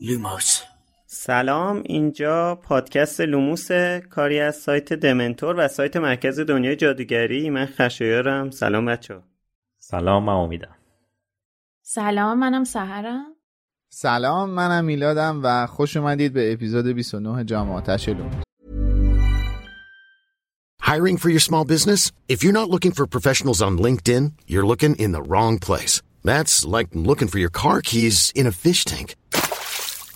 لوموس. سلام، اینجا پادکست لوموس، کاری از سایت دمنتور و سایت مرکز دنیای جادوگری. من خشایارم. سلام بچه‌ها. سلام، من امیدم. سلام، منم سحرم. سلام، منم میلادم و خوش اومدید به اپیزود 29 جام آتش لوموس. Hiring for your small business? If you're not looking for professionals on LinkedIn, you're looking in the wrong place. That's like looking for your car keys in a fish tank.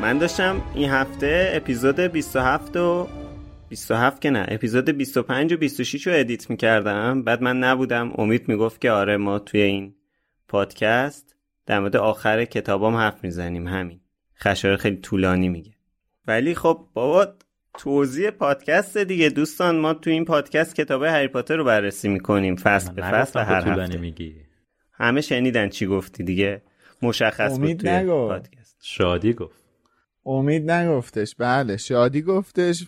من داشتم این هفته اپیزود 27 25 و 26 رو ادیت میکردم، بعد من نبودم. امید میگفت که آره ما توی این پادکست در مورد آخر کتابام حرف میزنیم، همین خشایار خیلی طولانی میگه. ولی خب بابا توضیح پادکست دیگه. دوستان ما توی این پادکست کتاب هری پاتر رو بررسی میکنیم، فصل به فصل و هر هفته میگی. همه شنیدن چی گفتی دیگه، مشخص بود توی پادکست. شادی گفت، امید نگفتش، بله شادی گفتش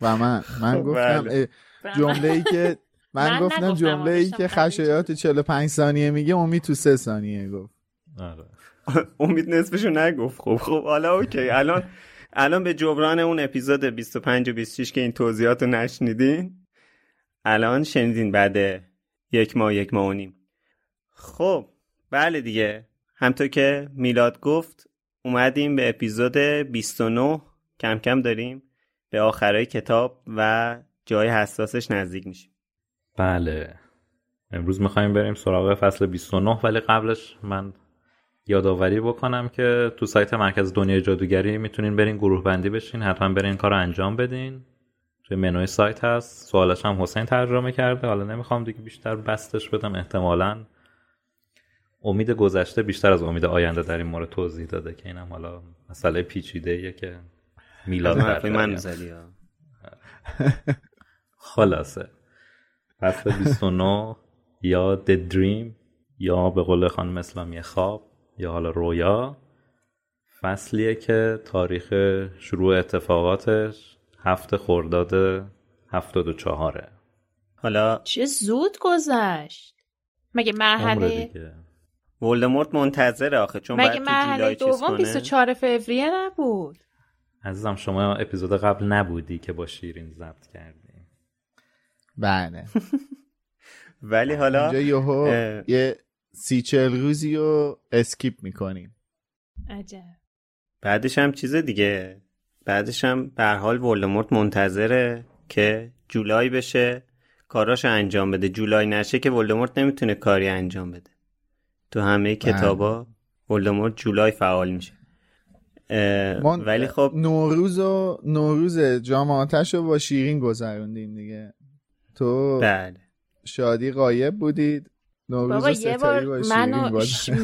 و من گفتم. بله. جمله‌ای که من گفتم، جمله‌ای که خشایار 45 ثانیه میگه امید تو 3 ثانیه گفت. آره امید نصفشو نگفت. خب حالا اوکی. الان به جبران اون اپیزود 25 و 26 که این توضیحاتو نشنیدین الان شنیدین بعد 1 ماه و 1.5 ماه. خب بله دیگه، همونطور که میلاد گفت اومدیم به اپیزود 29. کم کم داریم به آخرای کتاب و جای حساسش نزدیک میشیم. بله امروز میخوایم بریم سراغ فصل 29، ولی قبلش من یادآوری بکنم که تو سایت مرکز دنیای جادوگری میتونین برین گروه بندی بشین، حتما برین کار رو انجام بدین. توی منوی سایت هست، سوالش هم حسین ترجمه کرده. حالا نمیخوام دیگه بیشتر بستش بدم، احتمالاً امید گذشته بیشتر از امید آینده در این مورد توضیح داده که اینم حالا مسئله پیچیده‌ایه که میلاد برای خلاصه فصل 29 یا The Dream یا به قول خانم اسلامی خواب یا حالا رویا، فصلیه که تاریخ شروع اتفاقاتش 7 خرداد 74. حالا چه زود گذشت، مگه مرحله ولدمورت منتظره آخه، چون بعد تو جولای چیز کنه. مگه 24 فوریه نبود؟ عزیزم شما اپیزود قبل نبودی که با شیرین ضبط کردیم. بله. ولی حالا اینجا یه 30-40 روزی رو اسکیپ میکنیم. عجب. بعدش هم چیز دیگه. بعدش هم به هر حال ولدمورت منتظره که جولای بشه کاراشو انجام بده. جولای نشه که ولدمورت نمیتونه کاری انجام بده. تو همه کتابا ولدمورت جولای فعال میشه. ولی خب نوروز جام آتش رو با شیرین گذروندیم دیگه. تو بله. شادی غایب بودید. بابا یه بار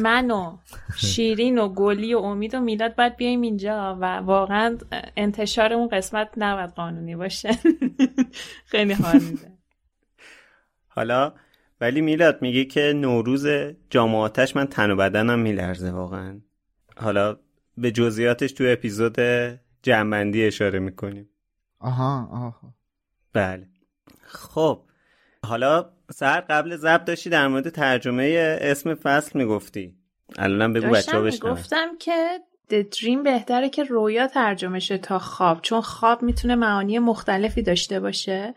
من و شیرین و گلی و امید و میلاد باید بیایم اینجا و واقعا انتشار اون قسمت نباید قانونی باشه. خیلی حال میده. حالا ولی میلاد میگه که نوروز جام آتش من تن و بدنم میلرزه واقعا. حالا به جزئیاتش تو اپیزود جنبندی اشاره میکنیم. آها بله. خب حالا سر قبل ضبط داشتی در مورد ترجمه اسم فصل میگفتی. الانم بگو بچه‌ها بشنون. گفتم که دریم بهتره که رویا ترجمه شه تا خواب، چون خواب میتونه معانی مختلفی داشته باشه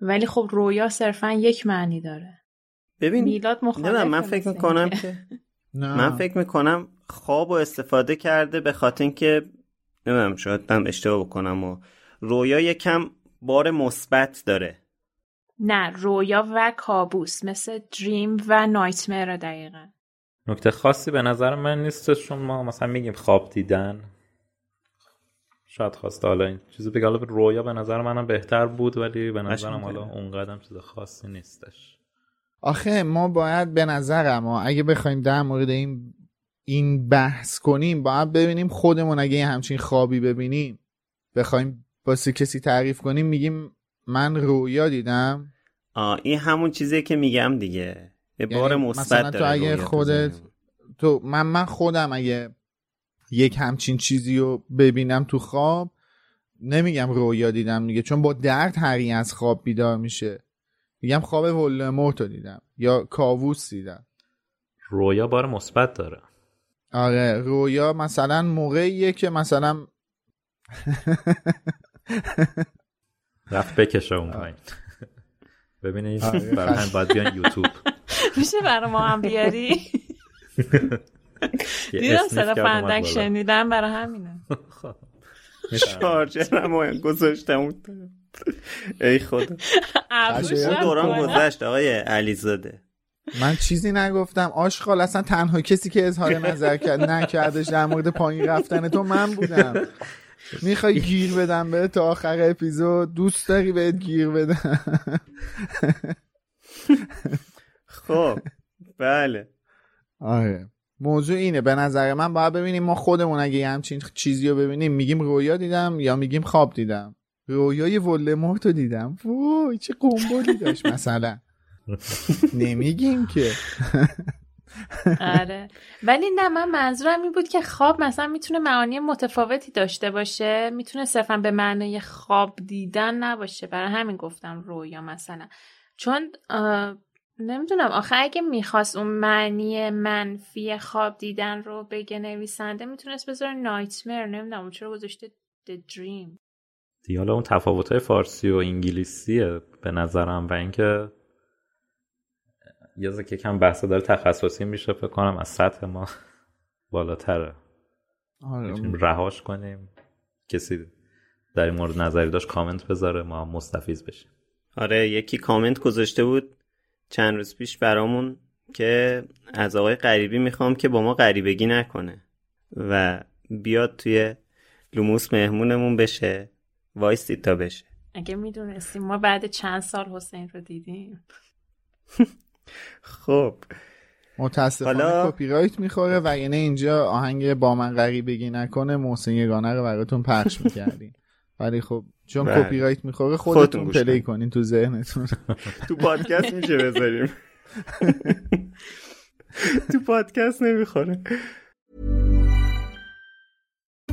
ولی خب رویا صرفا یک معنی داره. ببین میلاد مخالفه. من فکر میکنم که من فکر میکنم خوابو استفاده کرده به خاطر اینکه نمیدونم شاید من اشتباه بکنم و رویا یکم بار مثبت داره. نه، رویا و کابوس مثل دریم و نایتمر. دقیقا نکته خاصی به نظر من نیست، چون ما مثلا میگیم خواب دیدن شاید خواسته. حالا این چیزی بگه، حالا رویا به نظر منم بهتر بود ولی به نظرم حالا اونقدرم چیز خاصی نیستش. آخه ما باید به نظرم اگه بخوایم در مورد این بحث کنیم باید ببینیم خودمون اگه همچین خوابی ببینیم بخوایم واسه کسی تعریف کنیم میگیم من رویا دیدم. این همون چیزیه که میگم دیگه، به بار مثبت داره. مثلا تو اگه خودت تو من خودم اگه یک همچین چیزی رو ببینم تو خواب نمیگم رویا دیدم دیگه، چون با درد هری از خواب بیدار میشه. میگم خواب ولدمورت رو دیدم یا کاووس دیدم. رویا بار مثبت داره. آره، رویا مثلا موقعیه که مثلا رفت بکشه اون پایین. ببینید برای هم باید بیان یوتیوب. میشه برای ما هم بیاری؟ دیدم صدا فندک شنیدم برای همینه. شارجرم و گذاشتم اون طرف. ای خدا. اون دوران گذشت آقای علیزاده. من چیزی نگفتم آشغال. اصلا تنها کسی که اظهار نظر نکردش در مورد پایین رفتن تو من بودم. میخوای گیر بدم به تا آخر اپیزود؟ دوست داری بهت گیر بدم؟ خب بله. آره موضوع اینه به نظر من. باید ببینیم ما خودمون اگه یه همچین چیزی رو ببینیم میگیم رویا دیدم یا میگیم خواب دیدم. رویای ولدمورت رو دیدم، وای چه قنبلی داشت مثلا. نمیگیم که. آره ولی نه، من منظورم این بود که خواب مثلا میتونه معانی متفاوتی داشته باشه، میتونه صرفا به معنی خواب دیدن نباشه. برای همین گفتم رویا مثلا، چون نمیدونم آخه اگه میخواست اون معنی منفی خواب دیدن رو بگه نویسنده میتونست بذاره نایتمر. نمیدونم چرا گذاشته دریم. دیالا اون تفاوت‌های فارسی و انگلیسیه به نظرم و اینکه یازه که کم بحث داره تخصصی میشه، فکر کنم از سطح ما بالاتره. آره میتونیم رهاش کنیم، کسی در این مورد نظری داشت کامنت بذاره ما مستفیض بشیم. آره یکی کامنت گذاشته بود چند روز پیش برامون که از آقای غریبی میخوام که با ما غریبگی نکنه و بیاد توی لوموس مهمونمون بشه. وایستید تا بشه. اگه میدونستیم ما بعد چند سال حسین رو دیدیم. خب متاسفانه حالا کپی رایت میخوره و یعنی اینجا آهنگ با من غریبگی نکنه محسن یگانه رو براتون پخش میکردیم ولی خب چون کپی رایت میخوره خودتون پلی کنین تو ذهنتون. تو پادکست میشه بذاریم. تو پادکست نمیخوره.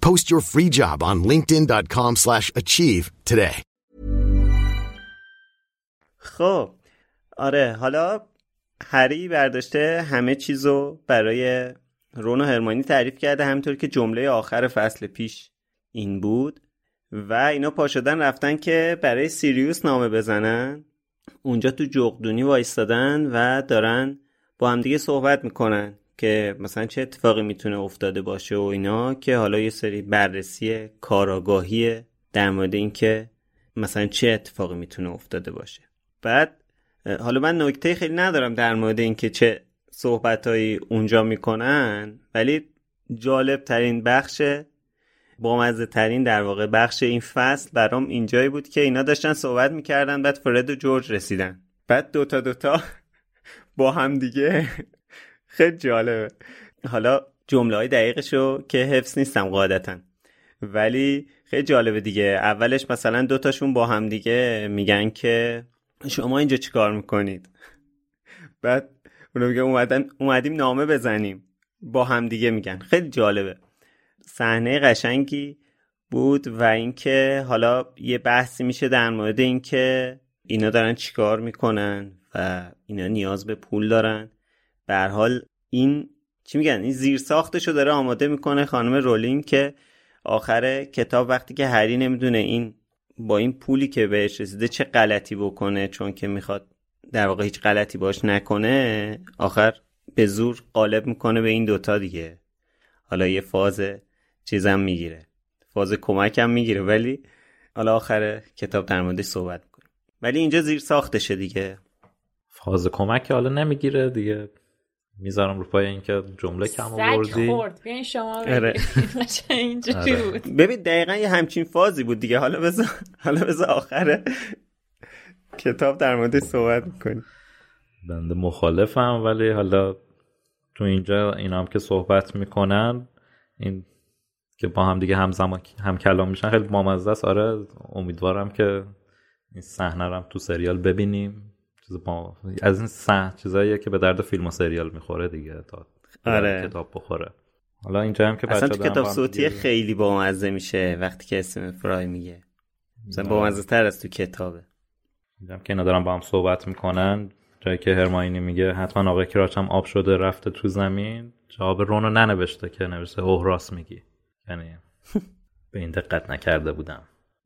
Post your free job on linkedin.com/achieve today. خب آره، حالا هری برداشته همه چیزو برای رون و هرمیونی تعریف کرده، همینطور که جمله آخر فصل پیش این بود و اینا پا شدن رفتن که برای سیریوس نامه بزنن. اونجا تو جغدونی وایستادن و دارن با همدیگه صحبت میکنن که مثلا چه اتفاقی میتونه افتاده باشه و اینا، که حالا یه سری بررسی کاراگاهی در مورد این که مثلا چه اتفاقی میتونه افتاده باشه. بعد حالا من نکته خیلی ندارم در مورد این که چه صحبتایی اونجا میکنن، ولی جالب ترین بخش، بامزه ترین در واقع بخش این فصل برام اینجایی بود که اینا داشتن صحبت میکردن، بعد فرد و جورج رسیدن، بعد دوتا با هم دیگه. خیلی جالبه. حالا جمله های دقیقشو که حفظ نیستم قاعدتا، ولی خیلی جالبه دیگه. اولش مثلا دوتاشون با هم دیگه میگن که شما اینجا چی کار میکنید؟ بعد اونو میگه اومدیم نامه بزنیم، با هم دیگه میگن. خیلی جالبه، صحنه قشنگی بود. و اینکه حالا یه بحثی میشه در مورد اینکه اینا دارن چیکار میکنن و اینا نیاز به پول دارن. به هر حال این چی میگن، این زیر ساختشو داره آماده میکنه خانم رولینگ، که آخر کتاب وقتی که هری نمیدونه این با این پولی که بهش رسیده چه غلطی بکنه، چون که میخواد در واقع هیچ غلطی باش نکنه، آخر به زور غالب میکنه به این دوتا دیگه. حالا یه فاز چیزم میگیره، فاز کمکم میگیره، ولی حالا آخر کتاب در موردش صحبت میکنه. ولی اینجا زیر ساختشه دیگه. فاز کمک حالا نمیگیره دیگه، میذارم رو پای این که جمله کم آوردی خورد بیاین شما اینجوری بود. ببین دقیقاً یه همچین فازی بود دیگه. حالا بذار آخره کتاب در موردش صحبت میکنی. بنده مخالفم، ولی حالا تو اینجا اینا هم که صحبت میکنن، این که با هم دیگه همزمان هم کلام میشن، خیلی بامزه است. آره امیدوارم که این صحنه رو هم تو سریال ببینیم. از این چیزاییه که به درد فیلم و سریال میخوره دیگه، تا آره. کتاب بخوره. حالا اینجا هم که بچه‌ها اصلا کتاب صوتی خیلی بامزه میشه وقتی که اسم فرای میگه، مثلا بامزه تر از تو کتابه. دیدم که اینا دارن با هم صحبت میکنن، جایی که هرمیونی میگه حتما آقای کراوچ هم آب شده رفته تو زمین، جواب رونو ننوشته که نوشته اوه راست میگی، یعنی به این دقت نکرده بودم.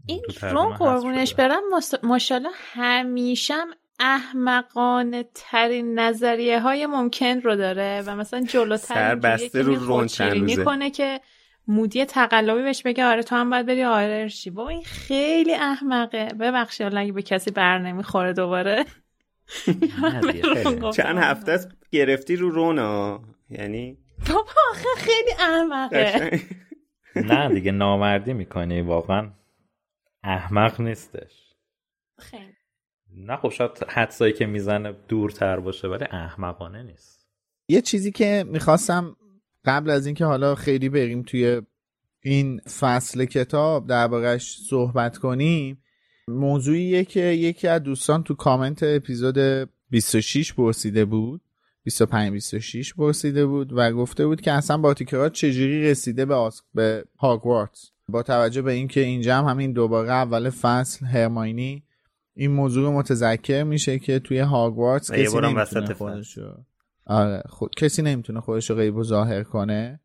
این رون قربونش برم ماشاءالله همیشه احمقانه ترین نظریه های ممکن رو داره و مثلا جلوتر بسته رو رونچین میکنه که مودی تقلبی بهش بگه آره تو هم باید بری آرشی. بابا این خیلی احمقه. ببخشید والله اگه به کسی بر نمیخوره دوباره. چند هفته است گرفتی رو رونا، یعنی بابا آخه خیلی احمقه. نه دیگه نامردی میکنه، واقعا احمق نیستش. خیلی نه خب شاید حدسایی که میزنه دورتر باشه ولی احمقانه نیست. یه چیزی که میخواستم قبل از این که حالا خیلی بریم توی این فصل کتاب دربارش صحبت کنیم، موضوعیه که یکی از دوستان تو کامنت اپیزود 26 پرسیده بود، 25-26 پرسیده بود و گفته بود که اصلا بارتی کراوچ چجوری رسیده به هاگوارتز، با توجه به این که اینجا هم همین دوباره اول فصل هرمیونی این موضوع متذکر میشه که توی هاگوارتز کسی نمیتونه خودشو کسی نمیتونه خودشو غیب و ظاهر کنه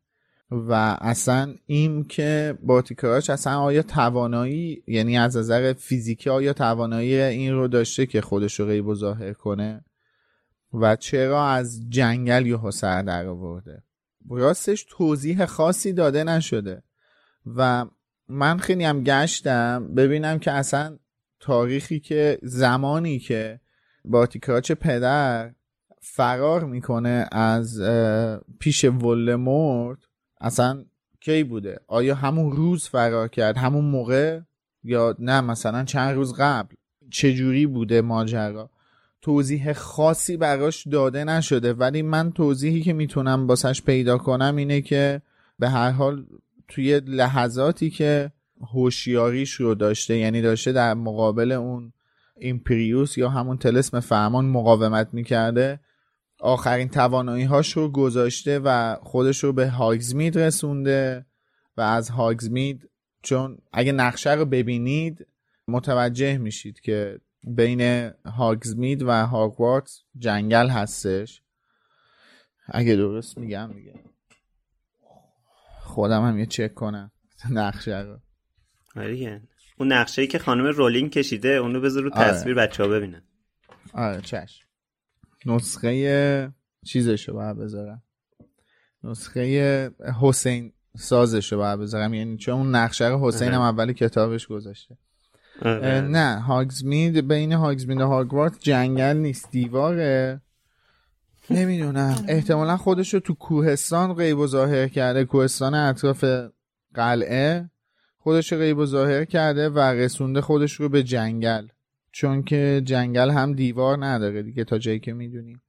و اصلا این که بارتی کراوچ اصلا آیا توانایی، یعنی از نظر فیزیکی آیا توانایی این رو داشته که خودشو غیب و ظاهر کنه و چرا از جنگل یهو سر در آورده، راستش توضیح خاصی داده نشده و من خیلی هم گشتم ببینم که اصلا تاریخی که زمانی که بارتی کراوچ پدر فرار میکنه از پیش ولدمورت اصلا کی بوده؟ آیا همون روز فرار کرد همون موقع یا نه مثلا چند روز قبل چجوری بوده ماجرا، توضیح خاصی براش داده نشده. ولی من توضیحی که میتونم واسش پیدا کنم اینه که به هر حال توی لحظاتی که هوشیاریش رو داشته، یعنی داشته در مقابل اون ایمپریوس یا همون طلسم فرمان مقاومت میکرده، آخرین توانایی‌هاش رو گذاشته و خودش رو به هاگزمید رسونده و از هاگزمید، چون اگه نقشه رو ببینید متوجه میشید که بین هاگزمید و هاگوارتز جنگل هستش، اگه درست میگم دیگه، خودم هم یه چک کنم نقشه رو. آره اون نقشه‌ای که خانم رولینگ کشیده اونو بذار رو تصویر بچه‌ها ببینن. آره چشم. نسخه چیزشو باید بذارم، نسخه حسین سازشو باید بذارم، یعنی چون اون نقشه رو حسین هم اول کتابش گذاشته. نه هاگزمید، بین هاگزمید و هاگوارتز جنگل نیست، دیواره. نمیدونم احتمالا خودشو تو کوهستان غیب و ظاهر کرده، کوهستان اطراف قلعه خودش غیب و ظاهر کرده و رسونده خودش رو به جنگل، چون که جنگل هم دیوار نداره دیگه تا جایی که میدونیم.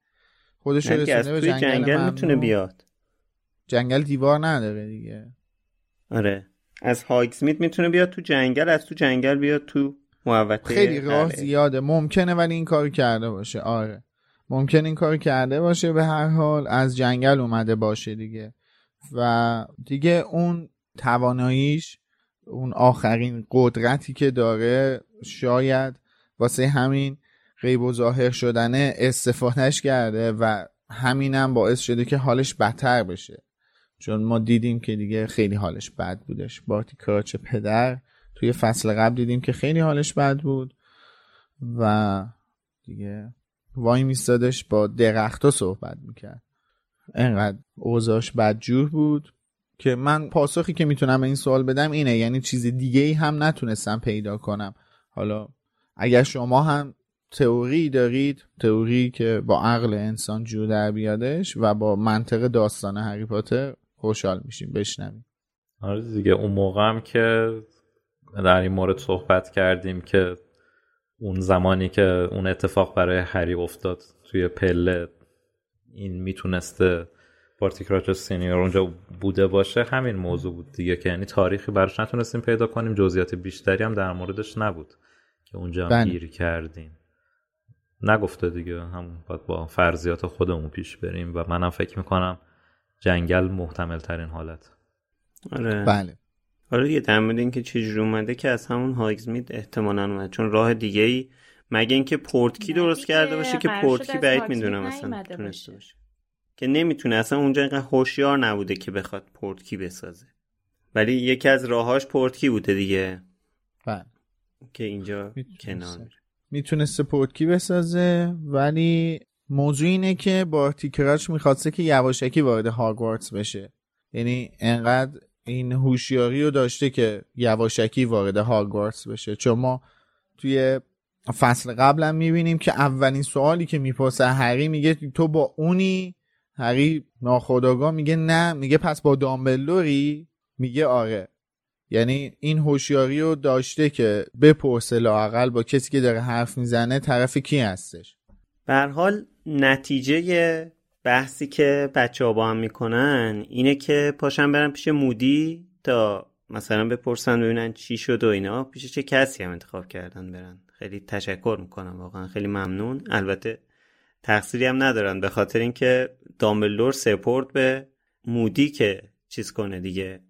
خودش رو رسونده به جنگل میتونه بیاد، جنگل دیوار نداره دیگه. آره از هاگزمید میتونه بیاد تو جنگل، از تو جنگل بیاد تو محوطه. خیلی راه زیاده، ممکنه ولی این کارو کرده باشه. آره ممکن این کارو کرده باشه، به هر حال از جنگل اومده باشه دیگه. و دیگه اون تواناییش، اون آخرین قدرتی که داره، شاید واسه همین غیب و ظاهر شدنه استفادهش کرده و همینم باعث شده که حالش بدتر بشه، چون ما دیدیم که دیگه خیلی حالش بد بودش. بارتی کراوچ پدر توی فصل قبل دیدیم که خیلی حالش بد بود و دیگه وای میستادش با درختا صحبت میکرد، انقدر اوضاعش بدجور بود. که من پاسخی که میتونم این سوال بدم اینه، یعنی چیز دیگه ای هم نتونستم پیدا کنم. حالا اگر شما هم تئوری دارید، تئوری که با عقل انسان جور در بیادش و با منطق داستان هری پاتر، خوشحال میشیم بشنویم. آره دیگه اون موقع هم که در این مورد صحبت کردیم که اون زمانی که اون اتفاق برای هری افتاد توی پله، این میتونسته بارتی کراوچ سینیور اونجا بوده باشه، همین موضوع بود دیگه، که یعنی تاریخی براش نتونستیم پیدا کنیم، جزئیات بیشتری هم در موردش نبود که اونجا هم گیر کردیم. نگفته دیگه، همون باید با فرضیات خودمون پیش بریم و منم فکر میکنم جنگل محتمل ترین حالت. آره بله. آره یه تعمد این که چجوری اومده که از همون هاگزمید احتمالاً اومده، چون راه دیگه‌ای مگه اینکه پورتکی درست کرده باشه که پورتکی بعید میدونم مثلا تونسته باشه، که نمیتونه اصلا اونجا اینقدر هوشیار نبوده که بخواد پورتکی بسازه، ولی یکی از راهاش پورتکی بوده دیگه. بله که اینجا کنار میتونسته پورتکی بسازه. ولی موضوع اینه که بارتی کراوچ میخواسته که یواشکی وارد هاگوارتز بشه، یعنی انقدر این هوشیاری رو داشته که یواشکی وارد هاگوارتز بشه. چون ما توی فصل قبل هم میبینیم که اولین سوالی که میپرسه هری، میگه تو با اونی؟ هری ناخودآگاه میگه نه. میگه پس با دامبلدوری؟ میگه آره. یعنی این هوشیاری رو داشته که بپرسه لااقل با کسی که داره حرف میزنه طرف کی هستش. به هر حال نتیجه بحثی که بچه‌ها با هم میکنن اینه که پاشن برن پیش مودی تا مثلا بپرسن ببینن چی شد و اینا، پیش چه کسی هم انتخاب کردن برن. خیلی تشکر میکنم، واقعا خیلی ممنون. البته تقصیری هم ندارن، به خاطر اینکه دامبلدور سپورت به مودی که چیز کنه دیگه.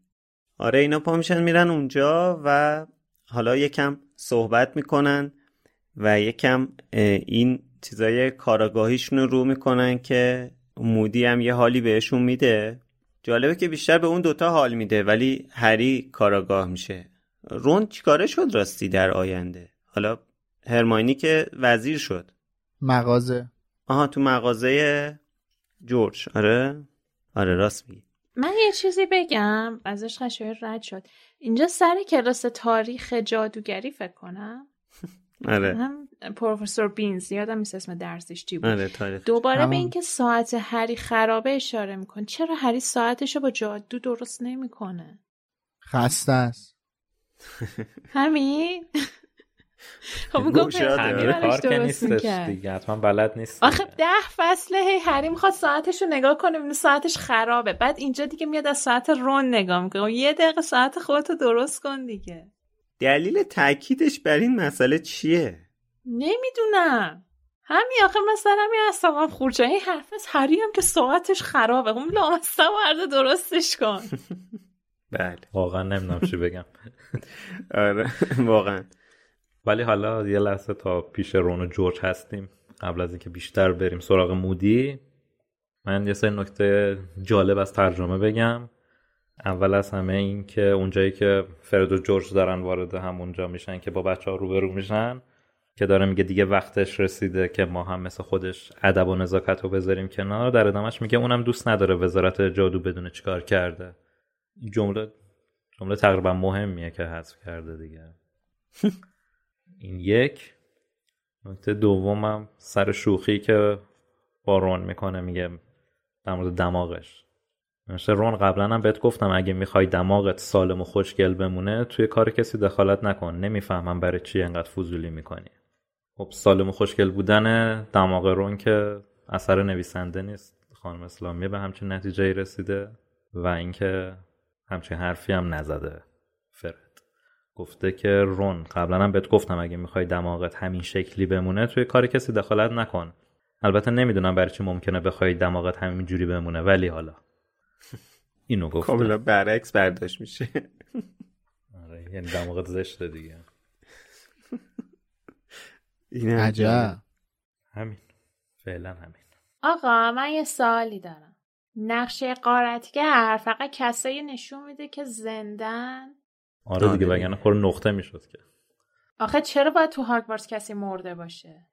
آره اینا پا میشن میرن اونجا و حالا یکم صحبت میکنن و یکم این چیزای کاراگاهیشون رو میکنن که مودی هم یه حالی بهشون میده. جالبه که بیشتر به اون دوتا حال میده ولی هری کاراگاه میشه. رون چیکاره شد راستی در آینده؟ حالا هرمیونی که وزیر شد، مغازه. آها تو مغازه جورج. آره آره راست میگی. من یه چیزی بگم، ازش خشایار رد شد. اینجا سر کلاس تاریخ جادوگری فکر کنم. آره. هم پروفسور بینز، یادم نیست اسم درسش چی بود. آره تاریخ. دوباره به اینکه ساعت هری خرابه اشاره میکنه. چرا هری ساعتش رو با جادو درست نمیکنه؟ خسته است. همین؟ خب میگم همین کار که نیستش دیگه، حتما بلد نیست. آخه 10 فصل هی هری میخواد ساعتش رو نگاه کنه ببینه ساعتش خرابه، بعد اینجا دیگه میاد از ساعت رون نگاه میکنه. یه دقیقه ساعت خودت رو درست کن دیگه. دلیل تاکیدش بر این مسئله چیه؟ نمیدونم. همین آخه مثلا همین اصلا خورچه هی حرف از هری هم که ساعتش خرابه، اون لامصب ورده درستش کن. بله واقعا نمیدونم چی بگم. آره واقعا. ولی حالا یه لحظه تا پیش رون و جورج هستیم، قبل از اینکه بیشتر بریم سراغ مودی، من یه سری نکته جالب از ترجمه بگم. اول از همه این که اونجایی که فرد و جورج دارن وارد همونجا میشن که با بچه‌ها روبرو میشن، که داره میگه دیگه وقتش رسیده که ما هم مثل خودش ادب و نزاکت رو بذاریم کنار، در ادامهش میگه اونم دوست نداره وزارت جادو بدونه چیکار کرده. جمله تقریبا مهمیه که حذف کرده دیگه. این یک نکته. دومم سر شوخی که با رون میکنه، میگه در مورد دماغش. مثلا رون قبلا هم بهت گفتم اگه میخوای دماغت سالم و خوشگل بمونه توی کار کسی دخالت نکن، نمیفهمم برای چی اینقدر فضولی میکنی. خب سالم و خوشگل بودن دماغ رون که اثر نویسنده نیست، خانم اسلامی به همچین نتیجه‌ای رسیده و اینکه همچین حرفی هم نزده. فرد گفته که رون قبلا هم بهت گفتم اگه میخوای دماغت همین شکلی بمونه توی کار کسی دخالت نکن. البته نمیدونم برای چی ممکنه بخوای دماغت همین جوری بمونه، ولی حالا اینو گفت کاملا برعکس برداشت میشه. آره یعنی دماغت زشته دیگه. این عجب. همین فعلا همین. آقا من یه سوالی دارم. نقشه غارتگر فقط کسایی نشون میده که زندن؟ آره دیگه، وگرنه پر نقطه میشد که. آخه چرا باید تو هاگوارتز کسی مرده باشه؟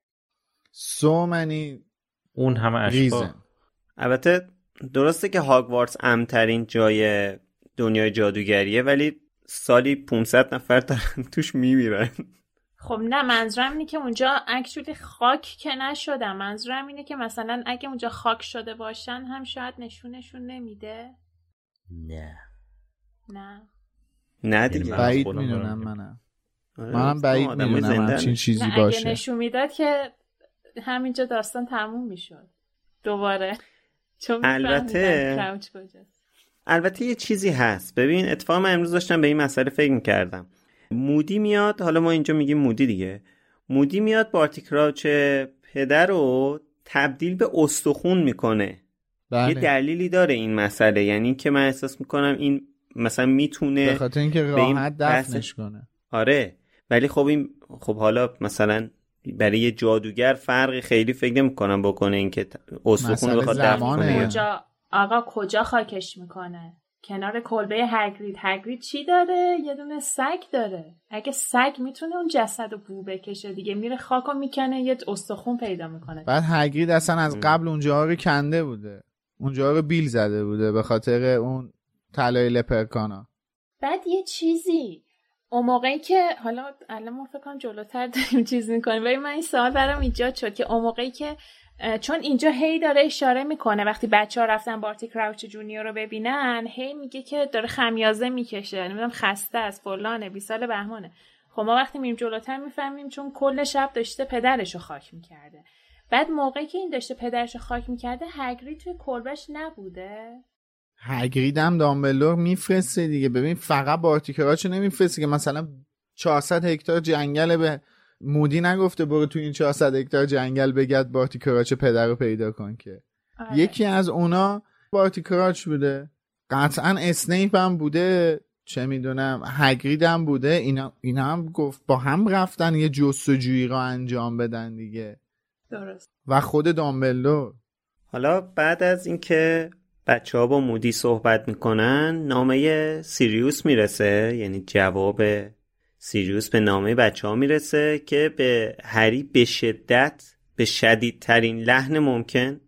اون همه اشباح. البته درسته که هاگوارتز امترین جای دنیای جادوگریه، ولی سالی 500 نفر دارن توش میمیرن. خب نه منظورم اینه که اونجا اکچولی خاک که نشده، منظورم اینه که مثلا اگه اونجا خاک شده باشن هم شاید نشونشون نمیده. نه دیگه بعید میدونم. منم بعید میدونم همچین چیزی باشه. اگه نشون میداد که همینجا داستان تموم میشد دوباره. البته یه چیزی هست. ببین اتفاقا من امروز داشتم به این مسئله فکر می‌کردم. مودی میاد، حالا ما اینجا میگیم مودی دیگه، مودی میاد بارتی کراوچ پدر رو تبدیل به استخون میکنه. بله. یه دلیلی داره این مسئله، یعنی که من احساس میکنم این مثلا میتونه به خاطر اینکه راحت دفنش کنه. آره ولی خب این خب حالا مثلا برای یه جادوگر فرقی خیلی فکر نمی‌کنم بکنه اینکه استخون بخواد دفن کنه. آقا کجا خاکش میکنه؟ کنار کلبه هاگرید. هاگرید چی داره؟ یه دونه سگ داره. اگه سگ میتونه اون جسد رو بو بکشه دیگه، میره خاکو میکنه یه استخون پیدا میکنه. بعد هاگرید اصلا از قبل اونجا رو کنده بوده، اونجا رو بیل زده بوده به خاطر اون طلای لپرکانا. بعد یه چیزی اون موقعی که حالا الان ما فکر کنم جلوتر داریم چیز میکنیم، ولی من این سوال برام ایجاد شد که اون موقعی که چون اینجا هی داره اشاره میکنه وقتی بچه‌ها رفتن بارتی کراوچ جونیور رو ببینن، هی میگه که داره خمیازه میکشه، نمیدونم خسته از فلانه 20 سال بهمانه. خب ما وقتی میریم جلوتر میفهمیم چون کل شب داشته پدرش رو خاک میکرده. بعد موقعی که این داشته پدرش رو خاک میکرده هاگرید توی کلبش نبوده. هاگرید هم دامبلدور میفرسته دیگه. ببین فقط بارتی کراوچ نمیفرسته که مثلا 400 هکتار جنگل به مودی نگفته برو تو این 400 هکتار جنگل بگرد بارتی کراوچ پدر رو پیدا کن که. آره. یکی از اونا بارتی کراوچ بوده، قطعا اسنیپ هم بوده، چه میدونم هاگرید هم بوده. اینا هم گفت با هم رفتن یه جستجویی رو انجام بدن دیگه. درست. و خود دامبلدور. حالا بعد از اینکه بچه‌ها با مودی صحبت میکنن نامه سیریوس میرسه، یعنی جواب سیریوس به نامه بچه‌ها میرسه که به هری به شدیدترین لحن ممکن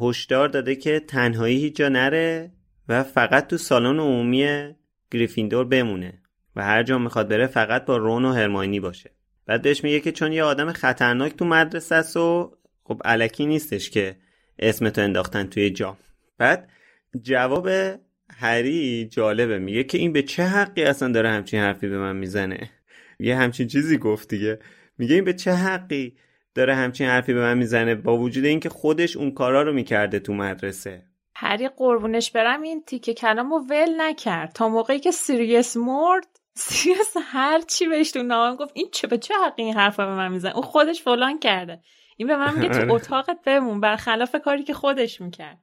هشدار داده که تنهایی هیچ جا نره و فقط تو سالن عمومی گریفیندور بمونه و هر جا میخواد بره فقط با رون و هرمیونی باشه. بعد بهش میگه که چون یه آدم خطرناک تو مدرسه است و خب الکی نیستش که اسمتو انداختن توی جام. بعد جواب هری جالبه، میگه که این به چه حقی اصلا داره همچین حرفی به من میزنه. یه همچین چیزی گفت دیگه. میگه این به چه حقی داره همچین حرفی به من میزنه با وجود اینکه خودش اون کارا رو میکرده تو مدرسه. هری قربونش برم این تیکه کلامو ول نکرد تا موقعی که سیریوس مرد. سیریوس هر چی بهش تو نام گفت این چه به چه حقی این حرفا به من میزنه، اون خودش فلان کرده، این به من میگه تو اتاقت بمون، برخلاف کاری که خودش میکرد.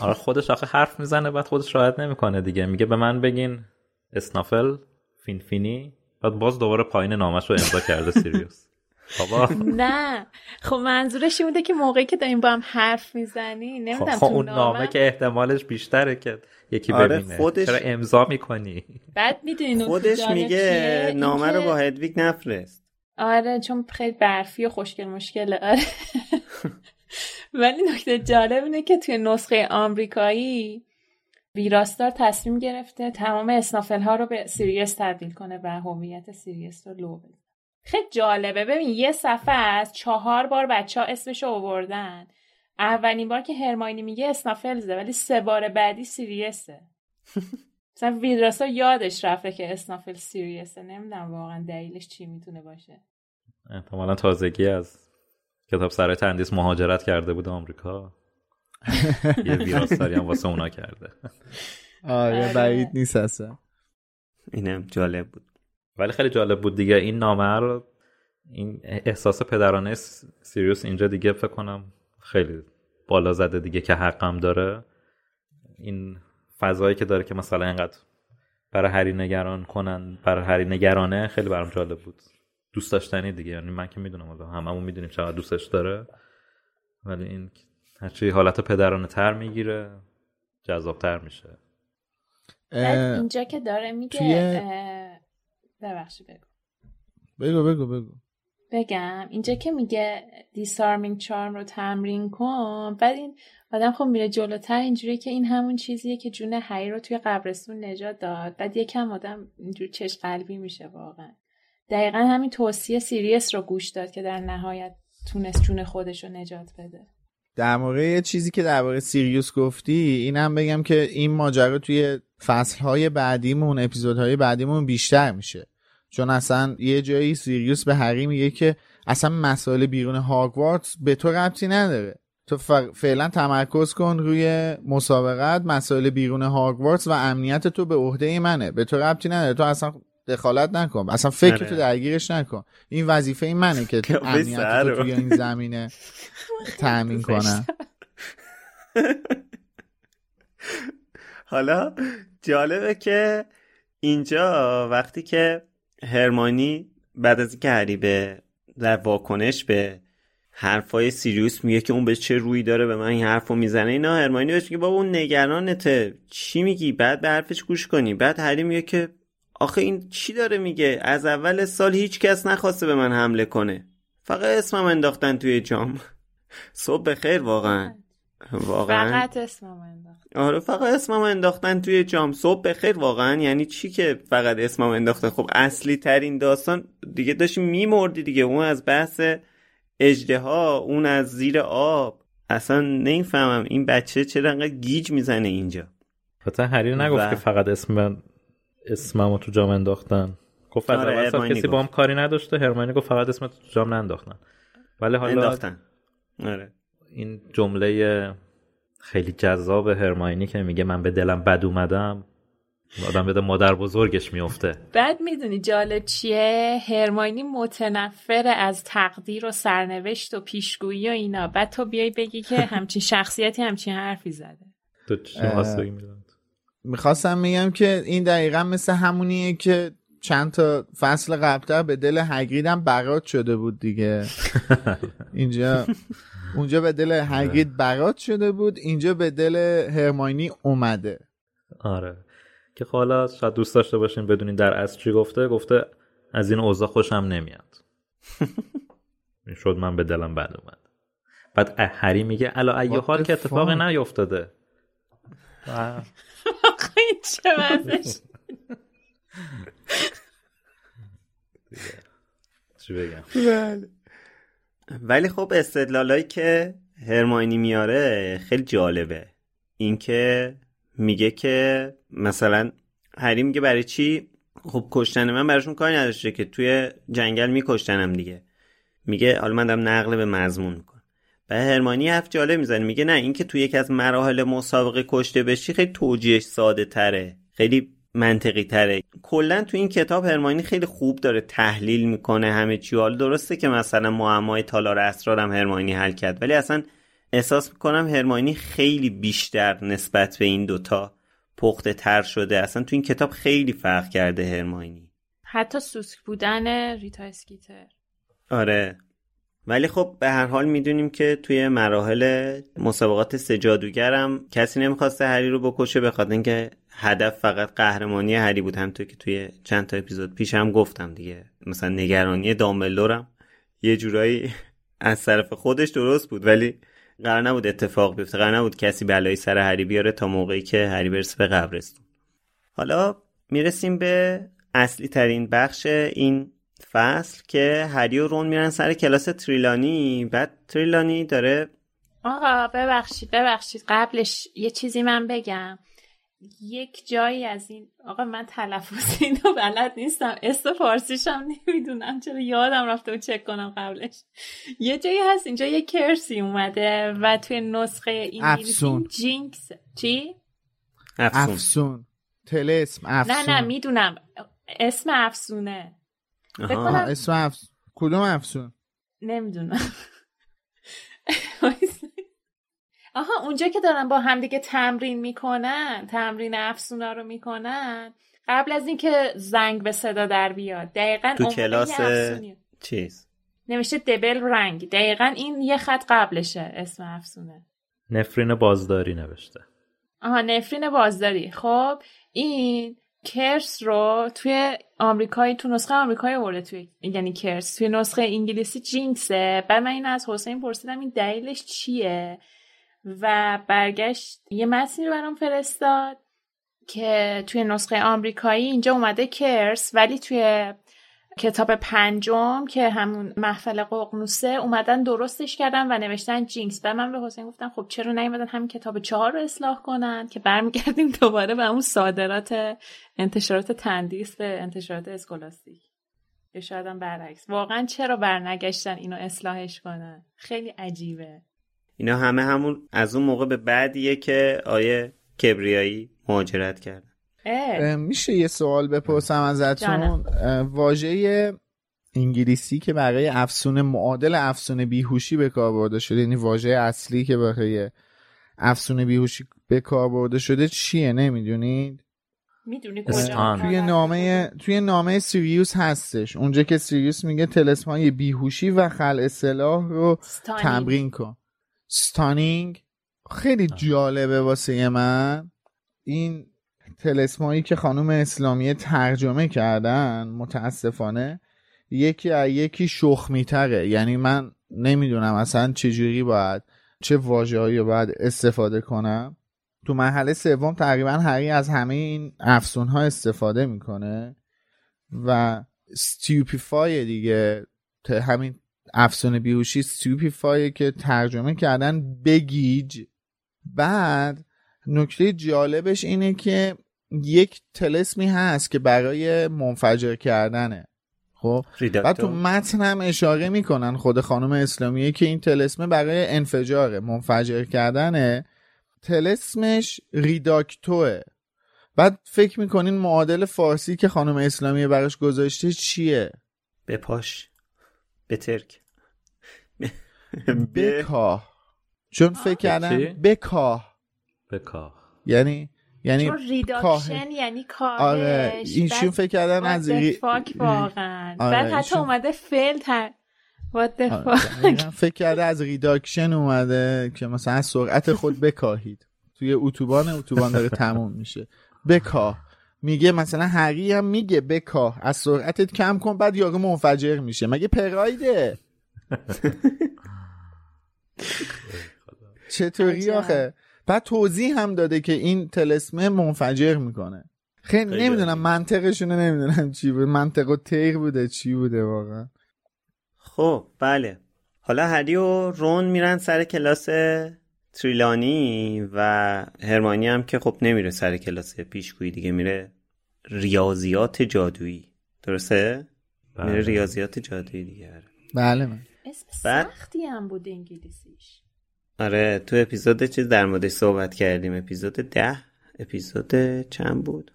آره خودش آخه حرف میزنه بعد خودش راحت نمیکنه دیگه، میگه به من بگین اسنافل فینفینی، بعد باز دوباره پایین نامش رو امضا کرده سیریوس. بابا نه خب منظورش این بوده که موقعی که داریم با هم حرف میزنی نمیدونم تو اون نامه که احتمالش بیشتره که یکی ببینه خودش... چرا امضا میکنی؟ بعد میدونی خودش میگه نامه رو با هدویگ نفرست. آره چون خیلی برفی و خوشگل مشکله. آره ولی نکته جالب اینه که توی نسخه آمریکایی ویراستار تصمیم گرفته تمام اسنافل ها رو به سیریوس تبدیل کنه و هویت سیریوس رو لو بده. خیلی جالبه. ببین یه صفحه است 4 بار بچه‌ها اسمشو آوردن. اولین بار که هرمیونی میگه اسنافلزه ولی 3 بار بعدی سیریوسه. مثلا ویراستار یادش رفته که اسنافل سیریوسه. نمیدونم واقعا دلیلش چی میتونه باشه. احتمالاً تازگی از کتاب سرای تندیس مهاجرت کرده بود آمریکا. یه ویراستاری هم واسه اونا کرده. آره بعید نیست اصلا. اینم جالب بود. ولی خیلی جالب بود دیگه این نامه رو، این احساس پدرانه سیریوس اینجا دیگه فکر کنم خیلی بالا زده دیگه که حقم داره. این فضایی که داره که مثلا اینقدر برای هری نگران کنن، برای هری نگرانه، خیلی برام جالب بود. دوست داشتنی دیگه، یعنی من که میدونم الان هممون میدونیم چقدر دوستش داره، ولی این هرچی حالت پدرانه تر میگیره جذاب تر میشه. اینجا که داره میگه ببخشی بگو بگم اینجا که میگه دیسارمینگ چارم رو تمرین کن، بعد این آدم خب میره جلوتر اینجوری که این همون چیزیه که جون هری رو توی قبرستون نجات داد، بعد یکم آدم اینجوری چشم قلبی میشه. واقعا دقیقا همین توصیه سیریوس رو گوش داد که در نهایت تونست جون خودش رو نجات بده. در مورد یه چیزی که در مورد سیریوس گفتی اینم بگم که این ماجرا توی فصل‌های بعدیمون، اپیزودهای بعدیمون بیشتر میشه، چون اصلا یه جایی سیریوس به هری میگه که اصلا مسائل بیرون هاگوارتز به تو ربطی نداره، تو فعلا تمرکز کن روی مسابقات، مسائل بیرون هاگوارتز و امنیت تو به عهده منه، به تو ربطی نداره، تو اصلا دخالت نکن، اصلا فکر تو درگیرش نکن، این وظیفه این منه که امنیت تو توی این زمینه تأمین کنم. حالا جالبه که اینجا وقتی که هرمیونی بعد از اینکه هری به در واکنش به حرفای سیریوس میگه که اون به چه رویی داره به من این حرفو میزنه، اینا هرمیونی بهش میگه بابا اون نگرانته، چی میگی؟ بعد به حرفش گوش کنی. بعد هری میگه که آخه این چی داره میگه؟ از اول سال هیچ کس نخواسته به من حمله کنه، فقط اسمم انداختن توی جام. صبح بخیر واقعا فقط اسمم انداختن. آره فقط اسمم انداختن توی جام، صبح بخیر واقعا، یعنی چی که فقط اسمم انداختن؟ خب اصلی ترین داستان دیگه داشتی میمردی دیگه، اون از بحث اژدها، اون از زیر آب، اصلا نمیفهمم این بچه چرا انقدر گیج میزنه اینجا. حتی هری نگفت که فقط اسممو تو جام انداختن، گفت فقط کسی با هم کاری نداشته. هرمیونی گفت فقط اسمت تو جام ننداختن، ولی حالا انداختن. آره این جمله خیلی جذاب هرمیونی که میگه من به دلم بد اومدم، آدم بده مادر بزرگش میفته. بعد میدونی جالب چیه؟ هرمیونی متنفر از تقدیر و سرنوشت و پیشگویی و اینا، بعد تو بیای بگی که همچین شخصیتی همچین حرفی زده. تو چی آسوی میدونم؟ میخواستم میگم که این دقیقا مثل همونیه که چند تا فصل قبلتر به دل هاگرید هم برات شده بود دیگه. اینجا اونجا به دل هاگرید برات شده بود، اینجا به دل هرمیونی اومده. آره که حالا شاید دوست داشته باشین بدونین در اصل چی گفته. گفته از این اوضاع خوشم نمیاد، این شد من به دلم بد اومد. بعد هری میگه الا ای حال که اتفاقی نیفتاده. این چه وضعش؟ چی بگم؟ ولی خب استدلالایی که هرمیونی میاره خیلی جالبه. اینکه میگه که مثلا هری میگه برای چی؟ خب کشتن من براشون کاری نداشته که، توی جنگل میکشتنم دیگه. میگه حالا من دارم نقل به مضمون میکنم. به هرمانی هفت جاله میزنه، میگه نه این که توی یکی از مراحل مسابقه کشته بشی خیلی توجیهش ساده تره، خیلی منطقی تره. کلا تو این کتاب هرمانی خیلی خوب داره تحلیل میکنه همه چی. حالا درسته که مثلا معمای تالار اسرار هم هرمانی حل کرد، ولی اصلا احساس میکنم هرمانی خیلی بیشتر نسبت به این دوتا پخته تر شده. اصلا تو این کتاب خیلی فرق کرده هرماینی، حتی سوسک بودن ریتا اسکیتر. آره، ولی خب به هر حال میدونیم که توی مراحل مسابقات سه جادوگر هم کسی نمیخواسته هری رو بکشه، بخاطر اینکه هدف فقط قهرمانی هری بود. هم تو که توی چند تا اپیزود پیش هم گفتم دیگه، مثلا نگرانی دامبلدورم یه جورایی از طرف خودش درست بود، ولی قرار نبود اتفاق بیفته، قرار نبود کسی بلایی سر هری بیاره تا موقعی که هری برسه به قبرستون. حالا میرسیم به اصلی ترین بخش این فصل که هری و رون میرن سر کلاس تریلانی. بعد تریلانی داره، آقا ببخشید قبلش یه چیزی من بگم. یک جایی از این، آقا من تلفظ اینو بلد نیستم، اسم فارسیشم نمیدونم، چرا یادم رفته و چک کنم قبلش. یه جایی هست اینجا یه کرسی اومده و توی نسخه این جینکس چی؟ افسون. تلسم افسون. نه میدونم اسم افسونه. اسم افسون. کدوم افسون؟ نمیدونم. آها، اونجا که دارن با همدیگه تمرین میکنن، تمرین افسونا رو میکنن، قبل از اینکه زنگ به صدا در بیاد، دقیقاً تو کلاس چیز نمیشه دبل رنگ، دقیقاً این یه خط قبلشه اسم افسونه. نفرین بازداری نوشته. آها، نفرین بازداری. خب این کرس رو توی آمریکایی، تو نسخه آمریکایی آورده، توی یعنی کرس توی نسخه انگلیسی جینکسه. بعد من این از حسین پرسیدم این دلیلش چیه و برگشت یه متنی رو برام فرستاد که توی نسخه آمریکایی اینجا اومده کرس، ولی توی کتاب پنجم که همون محفل ققنوسه اومدن درستش کردن و نوشتن جینکس. بعد من به حسین گفتم خب چرا نیومدن همین کتاب 4 رو اصلاح کنن که برمیگردیم دوباره به اون صادرات انتشارات تندیس به انتشارات اسکولاستیک، یا شاید هم برعکس. واقعا چرا برنگشتن اینو اصلاحش کنن؟ خیلی عجیبه. اینا همه همون از اون موقع به بعدیه که آیه کبریایی مهاجرت کرد. میشه یه سوال بپرسم ازتون؟ واژه انگلیسی که برای افسون معادل افسون بیهوشی به کار برده شده، یعنی واژه اصلی که برای افسون بیهوشی به کار برده شده چیه؟ نمیدونید؟ میدونی کجا؟ توی نامه سیریوس هستش، اونجا که سیریوس میگه تلسمای بیهوشی و خلع سلاح رو تمرین کن. ستانینگ خیلی جالبه واسه من. این تلسمایی که خانم اسلامی ترجمه کردن متاسفانه یکی شخمی‌تره، یعنی من نمیدونم اصلا چجوری باید چه واژه‌هایی رو باید استفاده کنم. تو مرحله سوم تقریبا هری از همه این افسون‌ها استفاده میکنه و استیوپیفای دیگه، همین افسون بیهوشی استیوپیفای که ترجمه کردن بگیج. بعد نکته جالبش اینه که یک تلسمی هست که برای منفجر کردنه. خب بعد تو متن هم اشاره میکنن خود خانم اسلامیه که این تلسمه برای انفجاره، منفجر کردنه. تلسمش ریداکتوه. بعد فکر میکنین معادل فارسی که خانم اسلامیه براش گذاشته چیه؟ بپاش، بترک، بکاه. چون فکر کردم بکاه یعنی ریداکشن یعنی کاهش. آره اینشون فکر کردن از فاک واقعا. بعد حتی اومده فعل what the fuck، فکر کرده از ریداکشن اومده که مثلا سرعت خود بکاهید. توی اتوبان داره تموم میشه، بکاه میگه. مثلا هری هم میگه بکاه، از سرعتت کم کن، بعد یارو منفجر میشه. مگه پرایده؟ چطوری آخه؟ بعد توضیح هم داده که این تلسمه منفجر میکنه. خیلی نمیدونم منطقشونه، نمیدونم چی بود، منطق و تیر بوده چی بوده واقعا. خب بله، حالا هری و رون میرن سر کلاس تریلانی و هرمانی هم که خب نمیره سر کلاس پیشگویی دیگه، میره ریاضیات جادویی. درسته؟ بله. میره ریاضیات جادویی دیگه. بله. اسم سختی هم بود انگلیسیش. آره تو اپیزود چیز در موردش صحبت کردیم، اپیزود 10، اپیزود چند بود؟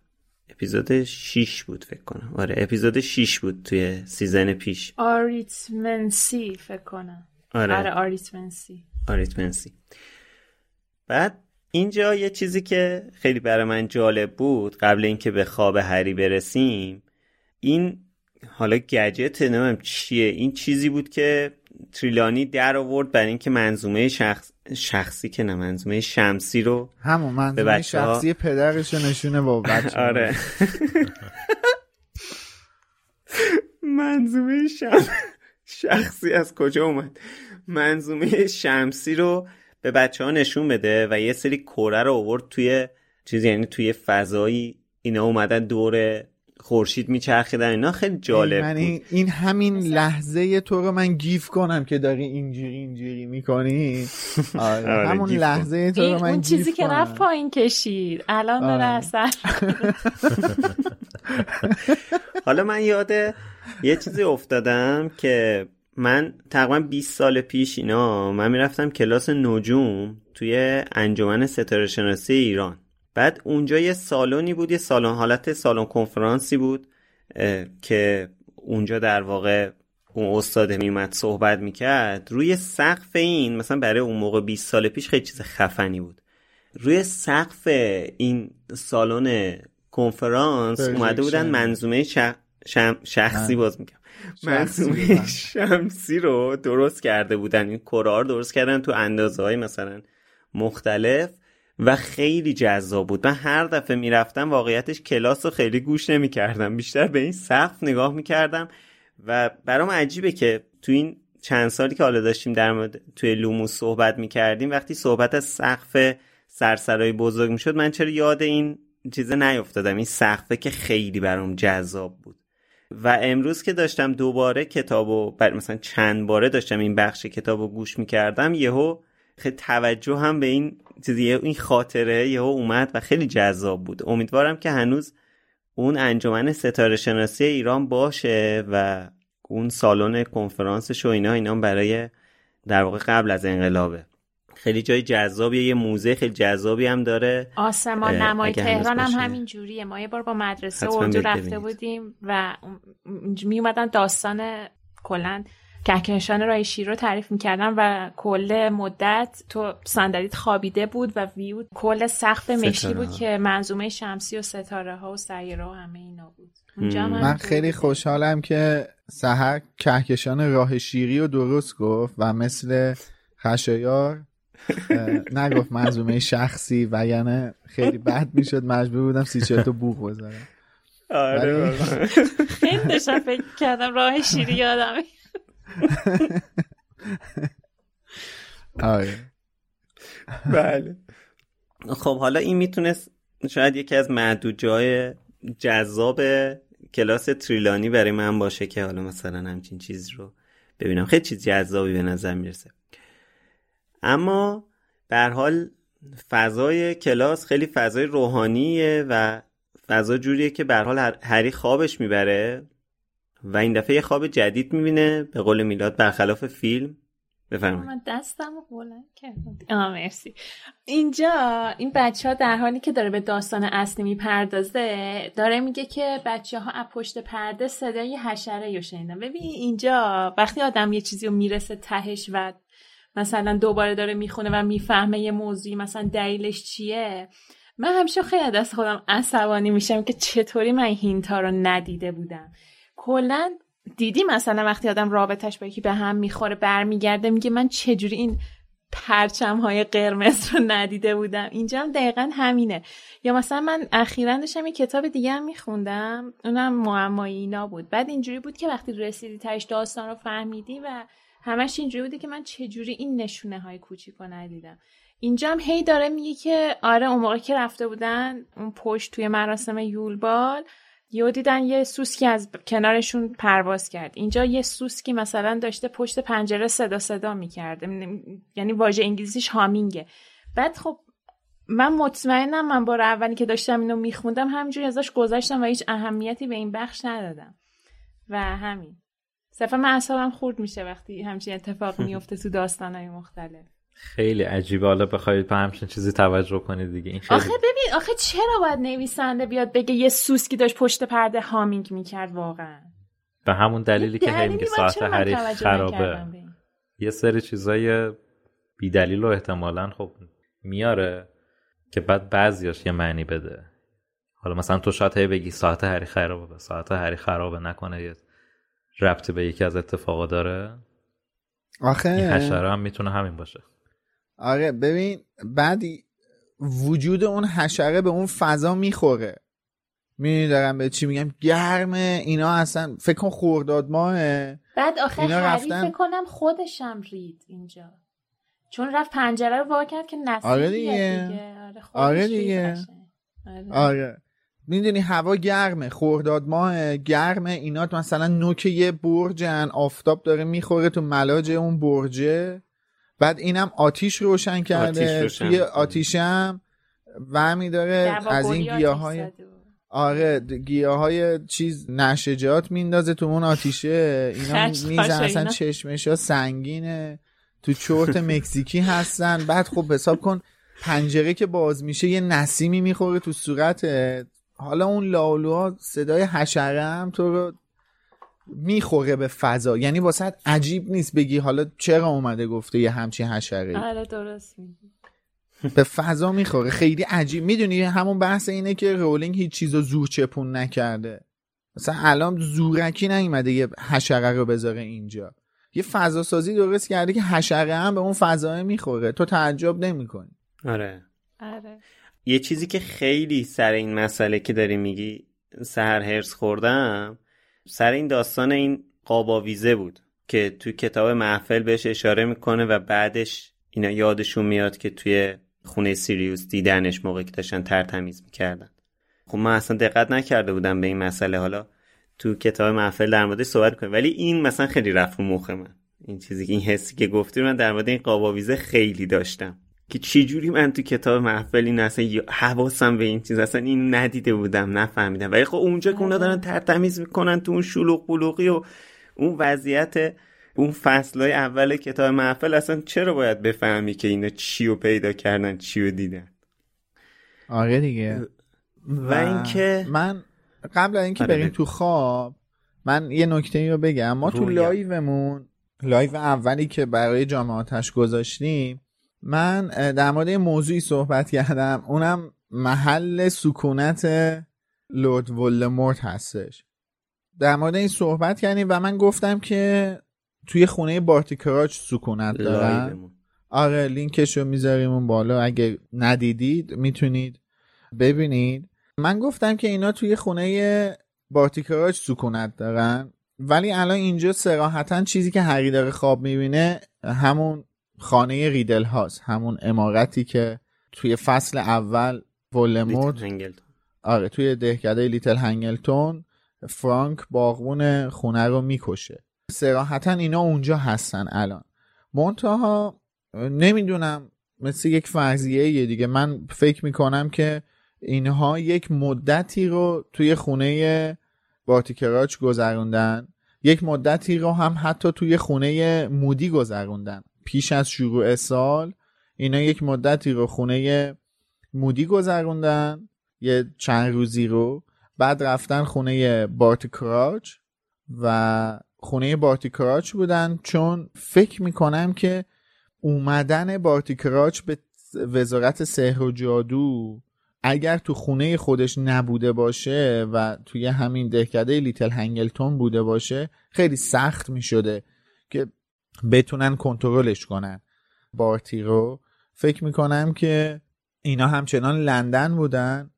اپیزود 6 بود فکر کنم. آره اپیزود 6 بود توی سیزن پیش. آریتمنسی فکر کنم. آره آریتمنسی. بعد اینجا یه چیزی که خیلی برای من جالب بود قبل اینکه به خواب هری برسیم، این حالا گجت نمیم چیه، این چیزی بود که تریلانی در آورد برای اینکه منظومه شخصی که نه منظومه شمسی رو، همون منظومه شخصی پدرش نشونه با بچه. آره منظومه شخصی از کجا اومد؟ منظومه شمسی رو به بچه ها نشون بده و یه سری کوره رو آورد توی چیز، یعنی توی فضایی اینا اومدن دور خورشید میچرخیدن، اینا خیلی جالب بود. این همین لحظه تو رو من گیف کنم که داری اینجوری میکنی. آره همون لحظه تو رو من اون چیزی که رفت پایین کشید الان داره اثر. حالا من یاده یه چیزی افتادم که من تقریبا 20 سال پیش اینا من میرفتم کلاس نجوم توی انجمن ستاره شناسی ایران. بعد اونجا یه سالونی بود، یه سالن حالت سالن کنفرانسی بود که اونجا در واقع اون استاد میومد صحبت میکرد. روی سقف این، مثلا برای اون موقع 20 سال پیش خیلی چیز خفنی بود، روی سقف این سالن کنفرانس اومده بودن منظومه شخصی باز میکرد، منظومه شمسی رو درست کرده بودن، این کرار درست کردن تو اندازه‌های مثلا مختلف و خیلی جذاب بود. من هر دفعه میرفتم واقعیتش کلاس رو خیلی گوش نمیکردم، بیشتر به این سقف نگاه میکردم و برام عجیبه که تو این چند سالی که حالا داشتیم در مورد توی لوموس صحبت میکردیم، وقتی صحبت از سقف سرسرای بزرگ میشد من چرا یاد این چیزه نیفتادم، این سقفه که خیلی برام جذاب بود. و امروز که داشتم دوباره کتابو مثلا چند باره داشتم این بخش کتابو گوش میکردم، یهو خیلی توجه هم به این چیزی، این خاطره یهو اومد و خیلی جذاب بود. امیدوارم که هنوز اون انجمن ستاره شناسی ایران باشه و اون سالن کنفرانسش و اینا برای در واقع قبل از انقلابه. خیلی جای جذابیه، یه موزه خیلی جذابی هم داره. آسمان نمای تهران هم همین جوریه. ما یه بار با مدرسه اردو رفته بودیم و می اومدن داستان کلاً کهکشان راه شیر رو تعریف می‌کردن و کل مدت تو صندلیت خوابیده بود و ویو کل سقف مشکی بود که منظومه شمسی و ستاره‌ها و سیاره‌ها همه اینا بود. اونجا من خیلی خوشحالم که سحر کهکشان راه شیری رو درست گفت و مثل خشایار نگفت منظومه شخصی، و یعنی خیلی بد میشد مجبور بودم 34 بوق بزنم. آره خیلی داشتم فکر کردم راه شیری یادمه. آره بله. خب حالا این میتونست شاید یکی از معدود جای جذاب کلاس تریلانی برای من باشه که حالا مثلا همچین چیز رو ببینم، خیلی چیز جذابی به نظر میرسه. اما به هر حال فضای کلاس خیلی فضای روحانیه و فضا جوریه که به هر حال هری خوابش میبره و این دفعه یه خواب جدید میبینه، به قول میلاد برخلاف فیلم. بفرمایید. من دستمو بلند کردم. مرسی. اینجا این بچه‌ها در حالی که داره به داستان اصلی میپردازه داره میگه که بچه‌ها از پشت پرده صدای حشره رو شنیدن. ببین اینجا وقتی آدم یه چیزی رو میرسه تهش و مثلا دوباره داره میخونه و میفهمه یه موضوعی مثلا دلیلش چیه، من همیشه خیلی از خودم عصبانی میشم که چطوری من هینتا رو ندیده بودم. کلا دیدی مثلا وقتی آدم رابطش با یکی به هم میخوره برمیگرده میگه من چجوری این پرچم‌های قرمز رو ندیده بودم. اینجا هم دقیقاً همینه. یا مثلا من اخیراً داشتم یه کتاب دیگه هم میخوندم، اونم معمایی اینا بود. بعد اینجوری بود که وقتی رسیدی تهش داستان رو فهمیدی و همش اینجوری بوده که من چجوری این نشونه های کوچیکو ندیدم. اینجا هم هی داره میگه که آره اون موقع که رفته بودن اون پشت توی مراسم یولبال یهو دیدن یه سوسکی از کنارشون پرواز کرد. اینجا یه سوسکی مثلا داشته پشت پنجره صدا میکرده، یعنی واژه انگلیسیش هامینگه. بعد خب من مطمئنم من بار اولی که داشتم اینو میخوندم همینجوری ازش گذشتم و هیچ اهمیتی به این بخش ندادم و همین. صرفا من اعصابم خورد میشه وقتی همچین اتفاق میفته تو داستانهای مختلف. خیلی عجیبه. حالا بخواید به همچین چیزی توجه کنید دیگه. این خیلی... آخه ببین، آخه چرا باید نویسنده بیاد بگه یه سوسکی داشت پشت پرده هامینگ میکرد؟ واقعا به همون دلیلی که همین ساعت حریف خرابه، یه سری چیزای بی دلیل و احتمالاً خب میاره که بعد بعضیاش یه معنی بده. حالا مثلا تو شاید بگی ساعت حریف خرابه، ساعت حریف خرابه نکنه یه ربطی به یکی از اتفاقا داره. آخه این حشره هم میتونه همین باشه. آره ببین، بعد وجود اون حشره به اون فضا میخوره. میدونی دارم به چی میگم؟ گرمه اینا، اصلا فکر کن خرداد ماهه. بعد آخه حریف فکر کنم خودشم رید اینجا، چون رفت پنجره رو وا کرد که نسیمیه. آره دیگه. آره دیگه. آره میدونی هوا گرمه، خرداد ماه گرمه، اینا مثلا نوکه یه برجن، آفتاب داره میخوره تو ملاجه اون برجه. بعد اینم آتیش روشن کرده، توی آتیشم ورمی داره از این گیاهای، آره گیاهای چیز نشجات میندازه تو اون آتیشه، اینا میزن اصلا چشمشا سنگینه، تو چورت مکزیکی هستن. بعد خب حساب کن پنجره که باز میشه یه نسیمی میخوره تو صورتت. حالا اون لالوها صدای حشره هم تو رو میخوره به فضا، یعنی واسه عجیب نیست بگی حالا چرا اومده گفته یه همچین حشره‌ای. آره درست میگی، به فضا میخوره. خیلی عجیب. میدونی همون بحث اینه که رولینگ هیچ چیزو زور چپون نکرده، مثلا الان زورکی نیومده یه حشره رو بذاره اینجا، یه فضا سازی درست کرده که حشره هم به اون فضا میخوره، تو تعجب نمی‌کنی. آره آره. یه چیزی که خیلی سر این مسئله که داری میگی سهر هرس خوردم، سر این داستان این قاباویزه بود که توی کتاب محفل بهش اشاره میکنه و بعدش اینا یادشون میاد که توی خونه سیریوس دیدنش موقعی که داشتن ترتمیز میکردن. خب من اصلا دقت نکرده بودم به این مسئله، حالا تو کتاب محفل در موردش صحبت میکنه، ولی این مثلا خیلی رفت رو مخ من. این چیزی که این حسی که گفتی من در مورد این قاباویزه خیلی داشتم که چی جوری من تو کتاب محفل این اصلا حواسم به این چیز اصلا این ندیده بودم، نفهمیدم. ولی خب اونجا که اونا دارن ترتمیز میکنن تو اون شلوغ بلوغی و اون وضعیت اون فصلای اول کتاب محفل، اصلا چرا باید بفهمی که اینا چی رو پیدا کردن، چی رو دیدن؟ آره دیگه. و اینکه من قبل از اینکه بریم تو خواب من یه نکته‌ای رو بگم. ما تو لایومون، لایو اولی که برای جام آتش گذاشتیم، من در مورد موضوعی صحبت کردم، اونم محل سکونت لرد ولدمورت هستش. در مورد این صحبت کردیم و من گفتم که توی خونه بارتی کراوچ سکونت دارن. آره لینکشو میذاریم اون بالا، اگه ندیدید میتونید ببینید. من گفتم که اینا توی خونه بارتی کراوچ سکونت دارن، ولی الان اینجا صراحتاً چیزی که هری داره خواب میبینه همون خانه ریدل هاست، همون عمارتی که توی فصل اول ولدمورت، آره توی دهکده لیتل هنگلتون، فرانک باغبون خونه رو میکشه. صراحتا اینا اونجا هستن الان. منتها نمیدونم، مثل یک فرضیه یه دیگه، من فکر میکنم که اینها یک مدتی رو توی خونه بارتی کراوچ گذروندن، یک مدتی رو هم حتی توی خونه مودی گذروندن. پیش از شروع سال اینا یک مدتی رو خونه مودی گذروندن، یه چند روزی رو، بعد رفتن خونه بارتی کراوچ و خونه بارتی کراوچ بودن، چون فکر میکنم که اومدن بارتی کراوچ به وزارت سحر و جادو اگر تو خونه خودش نبوده باشه و توی همین دهکده لیتل هنگلتون بوده باشه خیلی سخت میشده که بتونن کنترلش کنن بارتی رو. فکر میکنم که اینا همچنان لندن بودن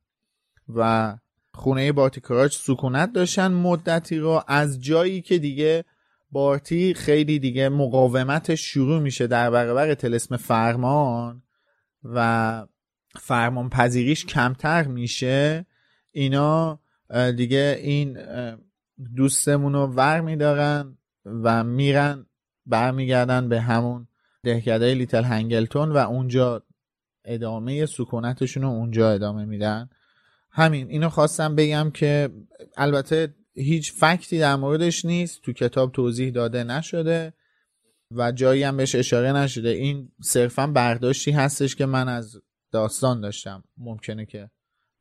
و خونه بارتی کراوچ سکونت داشتن مدتی رو، از جایی که دیگه بارتی خیلی دیگه مقاومتش شروع میشه در برابر طلسم فرمان و فرمان پذیریش کمتر میشه، اینا دیگه این دوستمون رو ور میدارن و میرن برمیگردن به همون دهکده لیتل هنگلتون و اونجا ادامه سکونتشون رو اونجا ادامه میدن. همین، اینو خواستم بگم که البته هیچ فکتی در موردش نیست، تو کتاب توضیح داده نشده و جایی هم بهش اشاره نشده. این صرفا برداشتی هستش که من از داستان داشتم، ممکنه که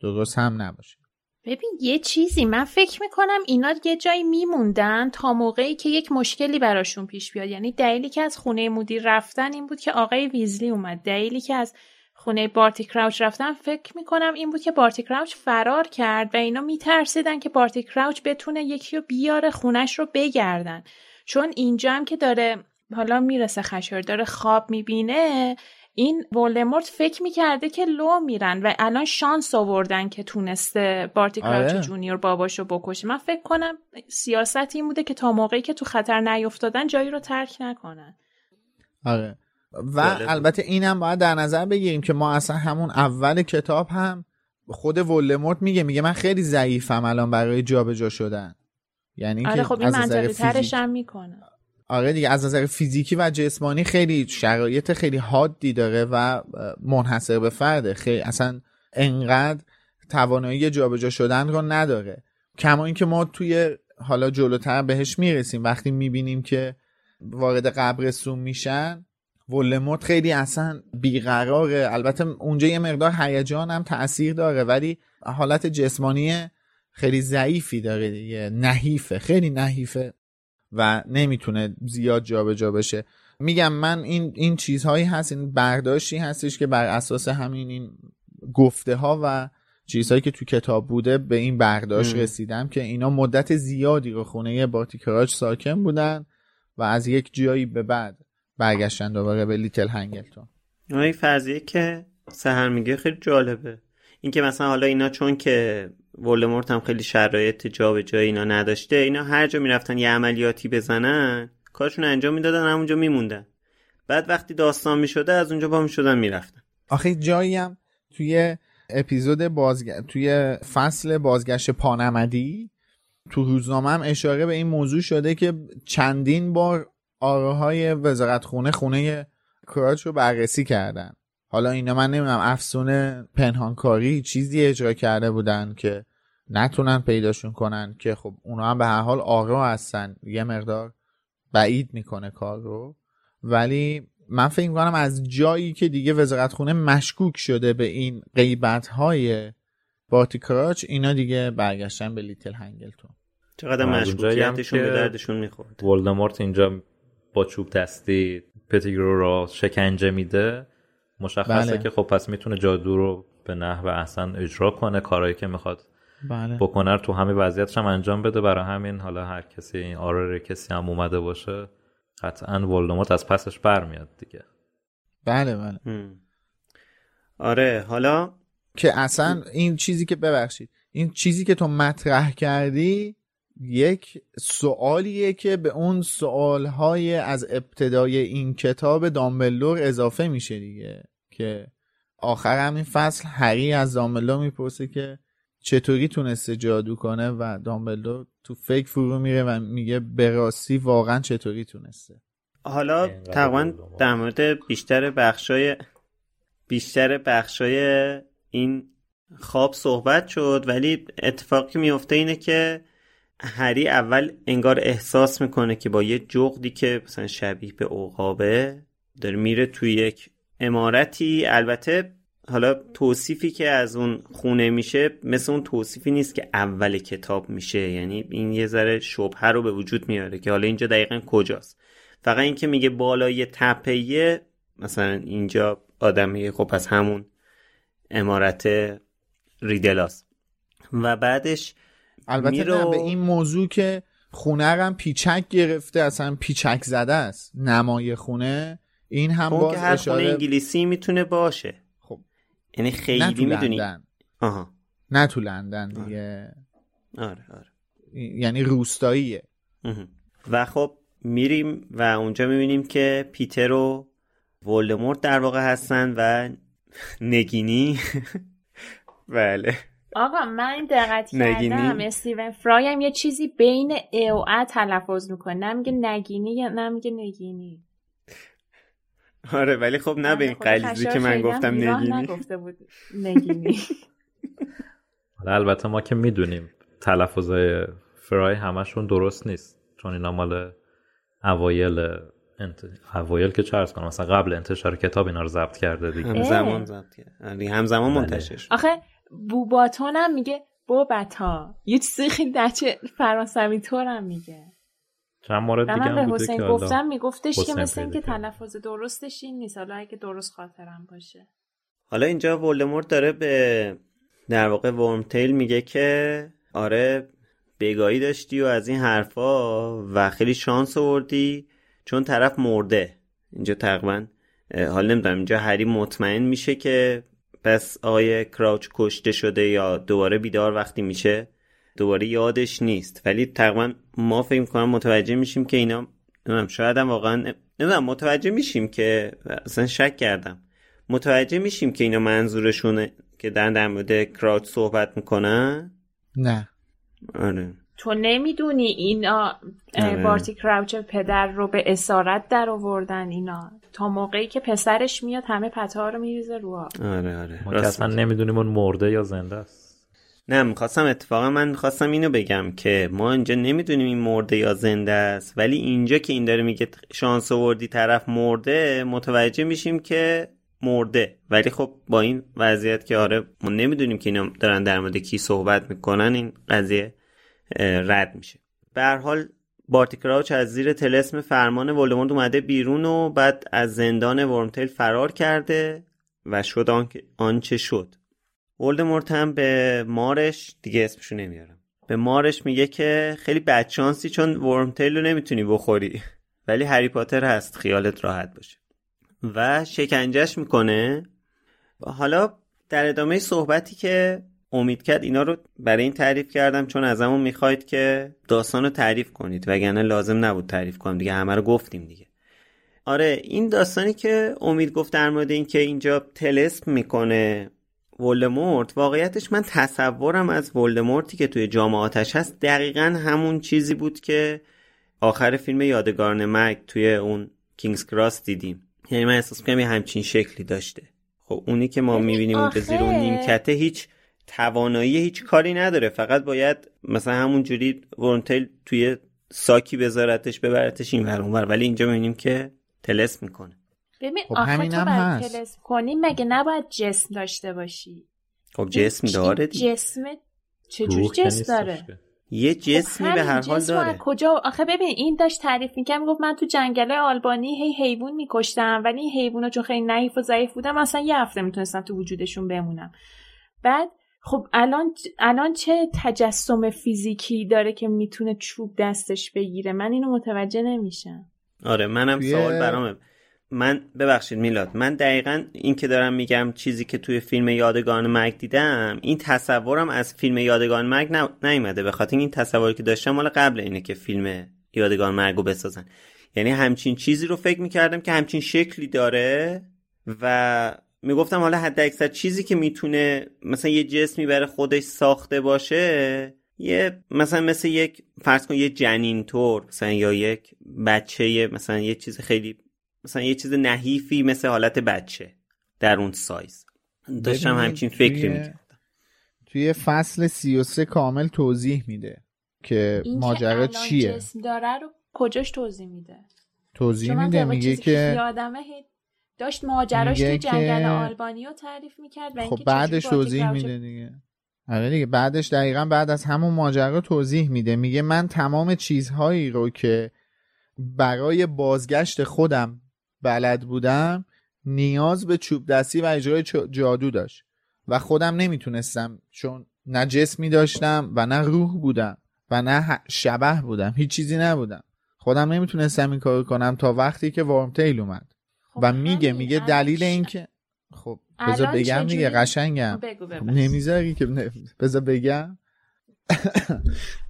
درست هم نباشه. ببین یه چیزی من فکر میکنم اینا یه جایی میموندن تا موقعی که یک مشکلی براشون پیش بیاد. یعنی دلیلی که از خونه مدیر رفتن این بود که آقای ویزلی اومد، دلیلی که از خونه بارتی کراوچ رفتن فکر میکنم این بود که بارتی کراوچ فرار کرد و اینا میترسیدن که بارتی کراوچ بتونه یکی رو بیاره خونش رو بگردن. چون اینجا هم که داره حالا میرسه خشایار داره خواب میبینه، این ولدمورت فکر میکرده که لو میرن و الان شانس آوردن که تونسته بارتی کراوچ جونیور باباشو بکشه. من فکر کنم سیاست این بوده که تا موقعی که تو خطر نیفتادن جایی رو ترک نکنن. آره و البته اینم باید در نظر بگیریم که ما اصلا همون اول کتاب هم خود ولدمورت میگه من خیلی ضعیفم الان برای جابجا شدن. یعنی آره خب این منطقی ترش هم میکنه. آره دیگه از نظر فیزیکی و جسمانی خیلی شرایط خیلی حادی داره و منحصر به فرده، خیلی اصلا انقدر توانایی جابجا شدن رو نداره. کما اینکه ما توی حالا جلوتر بهش میرسیم وقتی میبینیم که وارد قبرستون میشن ولدمورت خیلی اصلا بیقراره. البته اونجا یه مقدار هیجان هم تأثیر داره ولی حالت جسمانی خیلی ضعیفی داره دیگه، نحیفه، خیلی نحیفه و نمیتونه زیاد جابجا بشه. میگم من این چیزهایی هست، این برداشتی هستش که بر اساس همین این گفته ها و چیزهایی که تو کتاب بوده به این برداشت رسیدم که اینا مدت زیادی رو خونه بارتی کراوچ ساکن بودن و از یک جایی به بعد برگشتن دوباره به لیتل هنگلتون. این فرضیه که سحر میگه خیلی جالبه، این که مثلا حالا اینا چون که ولدمورت هم خیلی شرایط جا به جا اینا نداشته، اینا هر جا میرفتن یه عملیاتی بزنن کارشون انجام میدادن، همونجا میموندن. بعد وقتی داستان میشده از اونجا با میشدن میرفتن. آخه جایی هم توی اپیزود توی فصل بازگشت پانمدی تو روزنامه هم اشاره به این موضوع شده که چندین بار آراهای وزارت خونه کراوچ رو بررسی کردن. حالا اینا من نمیدونم افسون پنهانکاری چیزی اجرا کرده بودن که نتونن پیداشون کنن، که خب اونا هم به هر حال آرا هستن، یه مقدار بعید میکنه کار رو. ولی من فکر میکنم از جایی که دیگه وزارت خونه مشکوک شده به این غیبت های بارتی کراوچ اینا دیگه برگشتن به لیتل هنگلتون. چقدر مشکوکیتشون به دردشون میخورد. ولدمورت اینجا با چوب دستی پتیگرو را شکنجه میده، مشخصه که خب پس میتونه جادو رو به نحو احسن اجرا کنه، کارهایی که میخواد بکنه رو تو همین وضعیتش هم انجام بده. برای همین حالا هر کسی این آرار کسی هم اومده باشه قطعا ولدمورت از پسش برمیاد دیگه. بله آره. حالا که اصلا این چیزی که تو مطرح کردی یک سوالیه که به اون سوالهای از ابتدای این کتاب دامبلدور اضافه میشه دیگه، که آخر همین فصل هری از دامبلدور میپرسه که چطوری تونسته جادو کنه و دامبلدور تو فکر فرو میره و میگه به راستی واقعا چطوری تونسته. حالا تقریبا در مورد بیشتر بخشای این خواب صحبت شد، ولی اتفاقی میفته اینه که هری اول انگار احساس میکنه که با یه جغدی که مثلا شبیه به عقابه داره میره توی یک عمارتی. البته حالا توصیفی که از اون خونه میشه مثل اون توصیفی نیست که اول کتاب میشه، یعنی این یه ذره شبهه رو به وجود میاره که حالا اینجا دقیقا کجاست. فقط این که میگه بالای تپه، مثلا اینجا آدمی خب از همون عمارت ریدلاس. و بعدش البته به این موضوع که خونه هم پیچک گرفته، اصلا پیچک زده است نمای خونه، این هم باز هر اشاره خونه انگلیسی میتونه باشه. خب یعنی خیلی میدونی نه تو لندن دیگه. آره. یعنی روستاییه. و خب میریم و اونجا میبینیم که پیتر و ولدمورت در واقع هستن و نگینی. بله آقا من دقت کردم استیون فرای هم یه چیزی بین ا و ا تلفظ میکنه، نه میگه نگینی یا نه میگه نگینی. آره ولی خب نه به این غلیظی که من گفتم نگینی گفته بود نگینی. حالا البته ما که میدونیم تلفظهای فرای همشون درست نیست، چون اینا مال اوایل که چرز کنم مثلا قبل انتشار کتاب اینا رو ضبط کرده دیگه، همزمان ضبط کرده، همزمان منتشر شد. آخه بوباتون هم میگه بوباتا، یه چیزی خیلی دچه فرانسوی طور هم میگه. چند مورد دیگه هم بوده که حالا گفتم میگفتش که مثلا که تلفظ درستش این نیست، حالا اگه درست خاطرم باشه. حالا اینجا ولدمورت داره به در واقع ورمتیل میگه که آره بگاهی داشتی و از این حرفا و خیلی شانس آوردی چون طرف مرده. اینجا تقریبا حالا نمیدونم اینجا هری مطمئن میشه که پس آقای کراوچ کشته شده یا دوباره بیدار وقتی میشه دوباره یادش نیست، ولی تقریبا ما فکر می‌کنم متوجه میشیم که اینا نمیدونم شاید هم واقعا نمیدونم متوجه میشیم که اصلا شک کردم متوجه میشیم که اینا منظورشونه که در مورد کراوچ صحبت میکنن. نه آره تو نمیدونی اینا بارتی کراوچ پدر رو به اسارت در آوردن، اینا تا موقعی که پسرش میاد همه پتاها رو میریزه رو آب. آره ما اصلا نمیدونیم اون مرده یا زنده است. نه میخواستم اتفاقا من میخواستم اینو بگم که ما اینجا نمیدونیم این مرده یا زنده است، ولی اینجا که این داره میگه شانس آوردی طرف مرده متوجه میشیم که مرده، ولی خب با این وضعیت که آره ما نمیدونیم که اینا دارن در مورد کی صحبت میکنن این قضیه رد میشه. به هر حال بارتی کراوچ از زیر طلسم فرمان ولدمورت اومده بیرون و بعد از زندان ورمتیل فرار کرده و شد آنچه شد. ولدمورت هم به مارش دیگه اسمشو نمیارم، به مارش میگه که خیلی بدشانسی چون ورمتیل رو نمیتونی بخوری ولی هری پاتر هست خیالت راحت باشه و شکنجهش میکنه. حالا در ادامه صحبتی که امید کرد اینا رو برای این تعریف کردم چون از همون میخواید که داستان رو تعریف کنید وگرنه لازم نبود تعریف کنم دیگه، همه رو گفتیم دیگه. آره این داستانی که امید گفت در مورد این که اینجا تلسم میکنه ولدمورت، واقعیتش من تصورم از ولدمورتی که توی جام آتش هست دقیقاً همون چیزی بود که آخر فیلم یادگاران مرگ توی اون کینگز کراس دیدیم، یعنی من احساس میکنم همچین شکلی داشته. خب اونی که ما میبینیم اون زیر اون نیمکته هیچ توانایی هیچ کاری نداره، فقط باید مثلا همون جوری ورمتیل توی ساکی بذارتش ببرتش این ور اونور، ولی اینجا می‌بینیم که تلسم میکنه. ببین خب آخه تو باید تلسم کنی مگه نباید جسم داشته باشی؟ خب جسم داره دیگه. جسم چجوری جسم داره؟ یه جسمی به هر حال داره. کجا آخه ببین این داشت تعریف می‌کنم گفت من تو جنگل آلبانی حیوان می‌کشتم ولی حیونا چون خیلی نحیف و ضعیف بودن مثلا یه هفته میتونستم تو وجودشون بمونم. بعد خب الان چه تجسم فیزیکی داره که میتونه چوب دستش بگیره؟ من اینو متوجه نمیشم. آره منم سوال برامه. من ببخشید میلاد، من دقیقاً این که دارم میگم چیزی که توی فیلم یادگاران مرگ دیدم این تصورم از فیلم یادگاران مرگ نیومده، به خاطر این تصوری که داشتم مال قبل اینه که فیلم یادگاران مرگ رو بسازن، یعنی همچین چیزی رو فکر میکردم که همچین شکلی داره و میگفتم حالا حداکثر چیزی که میتونه مثلا یه جسمی برای خودش ساخته باشه یه مثلا مثل یک فرض کن یه جنین طور مثلا یا یک بچه مثلا یه چیز خیلی مثلا یه چیز نحیفی مثل حالت بچه در اون سایز داشتم همچین فکری میکردم. توی فصل 33 کامل توضیح میده که ماجرا چیه. این جسم داره رو کجاش توضیح میده؟ توضیح میده میگه که داشت ماجراش تو جنگل آلبانی رو تعریف میکرد و خب بعدش توضیح میده دیگه. آره دیگه بعدش دقیقاً بعد از همون ماجرا توضیح میده، میگه من تمام چیزهایی رو که برای بازگشت خودم بلد بودم نیاز به چوب دستی و اجرای جادو داشت و خودم نمیتونستم چون نه جسمی داشتم و نه روح بودم و نه شبح بودم، هیچ چیزی نبودم، خودم نمیتونستم این کارو کنم تا وقتی که ورمتیل اومد. و میگه دلیل این که خب بذار بگم دیگه قشنگم نمیذاری که بذار بگم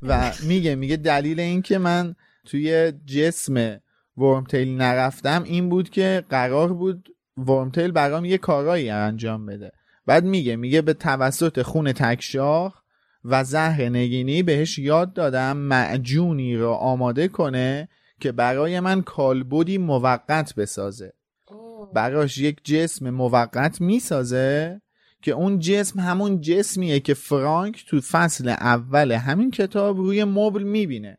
و میگه دلیل این که من توی جسم ورمتیل نرفتم این بود که قرار بود ورمتیل برام یه کارایی انجام بده بعد میگه به توسط خون تکشاخ و زهر نگینی بهش یاد دادم معجونی را آماده کنه که برای من کالبدی موقت بسازه. براش یک جسم موقت میسازه که اون جسم همون جسمیه که فرانک تو فصل اول همین کتاب روی مبل میبینه،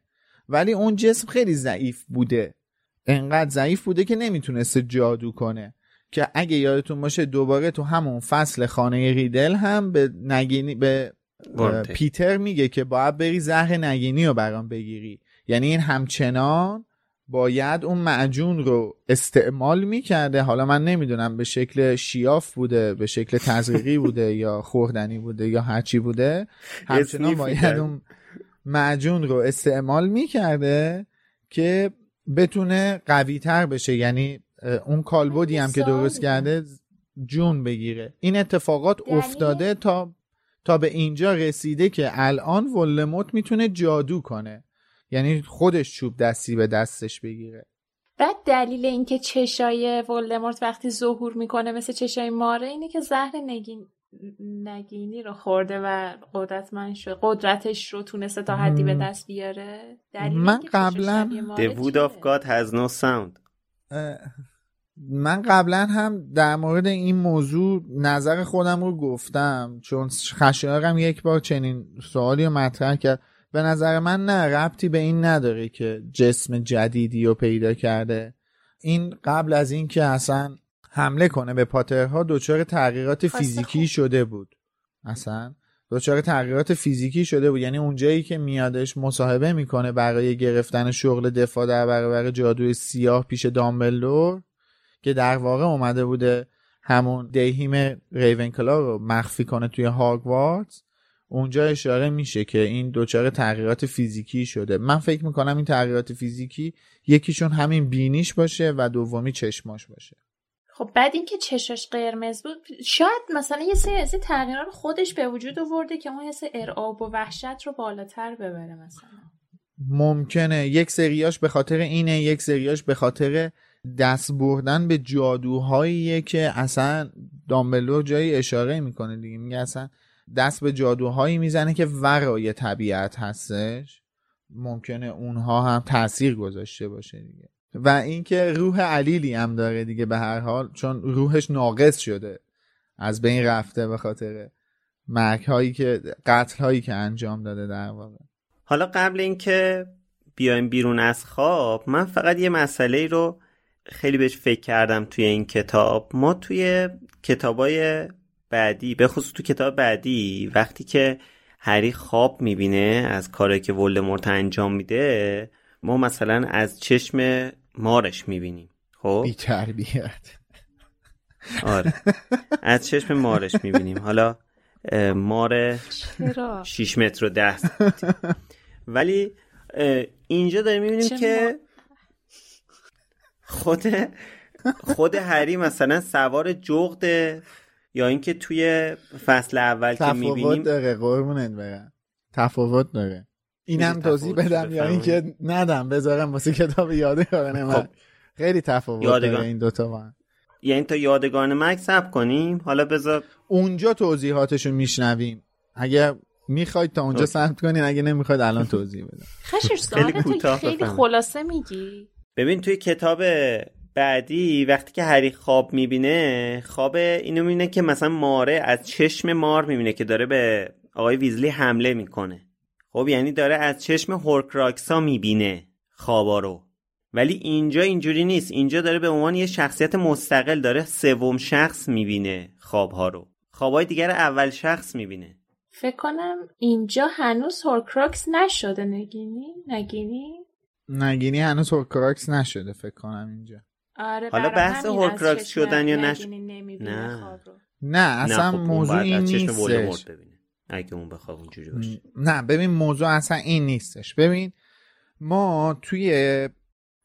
ولی اون جسم خیلی ضعیف بوده، انقدر ضعیف بوده که نمیتونسته جادو کنه، که اگه یادتون باشه دوباره تو همون فصل خانه ریدل هم به نگینی، به پیتر میگه که باید بری زهر نگینی رو برام بگیری. یعنی این همچنان باید اون معجون رو استعمال میکرده. حالا من نمیدونم به شکل شیاف بوده، به شکل تزریقی بوده یا خوردنی بوده یا هرچی بوده، همچنان باید اون معجون رو استعمال میکرده که بتونه قوی تر بشه، یعنی اون کالبدی هم که درست کرده جون بگیره. این اتفاقات افتاده تا به اینجا رسیده که الان ولدمورت میتونه جادو کنه، یعنی خودش چوب دستی به دستش بگیره. بعد دلیل اینکه چشای ولدمورت وقتی ظهور میکنه مثل چشای ماره اینه که زهر نگینی رو خورده و قدرتش رو تونسته تا حدی به دست بیاره. من قبلا The Wood of God has no sound، من قبلا هم در مورد این موضوع نظر خودم رو گفتم، چون خشایارم یک بار چنین سوالی رو مطرح کرد. به نظر من نه، ربطی به این نداره که جسم جدیدی رو پیدا کرده. این قبل از این که اصلا حمله کنه به پاترها دچار تغییرات فیزیکی شده بود، یعنی اونجایی که میادش مصاحبه میکنه برای گرفتن شغل دفاع در برابر جادوی سیاه پیش دامبلدور، که در واقع اومده بوده همون دیهیم ریونکلا رو مخفی کنه توی هاگوارتز، اونجا اشاره میشه که این دوچار تغییرات فیزیکی شده. من فکر میکنم این تغییرات فیزیکی یکیشون همین بینیش باشه و دومی چشماش باشه. خب بعد اینکه چشاش قرمز بود، شاید مثلا یه سری تغییرات خودش به وجود آورده که اون حس ارعاب و وحشت رو بالاتر ببره. مثلا ممکنه یک سریاش به خاطر اینه، یک سریاش به خاطر دست بردن به جادوهاییه که اصلا دامبلدور جایی اشاره میکنه دیگه، میگه اصلا دست به جادوهایی میزنه که ورای طبیعت هستش، ممکنه اونها هم تأثیر گذاشته باشه دیگه. و اینکه روح علیلی هم داره دیگه، به هر حال چون روحش ناقص شده، از بین رفته به خاطر قتل‌هایی که انجام داده در واقع. حالا قبل اینکه بیایم بیرون از خواب، من فقط یه مسئله رو خیلی بهش فکر کردم توی این کتاب. ما توی کتابای بعدی، به خصوص تو کتاب بعدی، وقتی که هری خواب میبینه از کاری که ولدمورت انجام میده، ما مثلا از چشم مارش میبینیم. خب بی تربیت. آره از چشم مارش میبینیم. حالا مار 6 متر و 10 سانتی، ولی اینجا داریم میبینیم که خود هری مثلا سوار جغده، یا اینکه توی فصل اول که میبینیم تفاوت داره. اینم توضیح بدم یا اینکه ندم، بذارم واسه کتاب یادگاران مرگ. خیلی تفاوت داره این دوتا با هم، یعنی تا یادگاران مرگ صبر کنیم، حالا بذار اونجا توضیحاتشو میشنویم. اگه میخواید تا اونجا صبر کنین، اگه نمیخواید الان توضیح بدم. خشش سوال تو خیلی خلاصه میگی. ببین توی کتاب بعدی وقتی که هری خواب میبینه، خواب اینو میبینه که مثلا ماره از چشم مار میبینه که داره به آقای ویزلی حمله میکنه. خب یعنی داره از چشم هورکراکسا میبینه خوابا رو، ولی اینجا اینجوری نیست. اینجا داره به عنوان یه شخصیت مستقل، داره سوم شخص میبینه خوابها رو، خوابای دیگر اول شخص میبینه. فکر کنم اینجا هنوز هورکراکس نشده. نگینی هنوز هورکراکس نشده فکر کنم اینجا. آره حالا بحث هورکراکس شدن یا نه اصلا موضوع این نیستش. اگه اون بخواد اونجوری باشه نه، ببین موضوع اصلا این نیستش. ببین ما توی،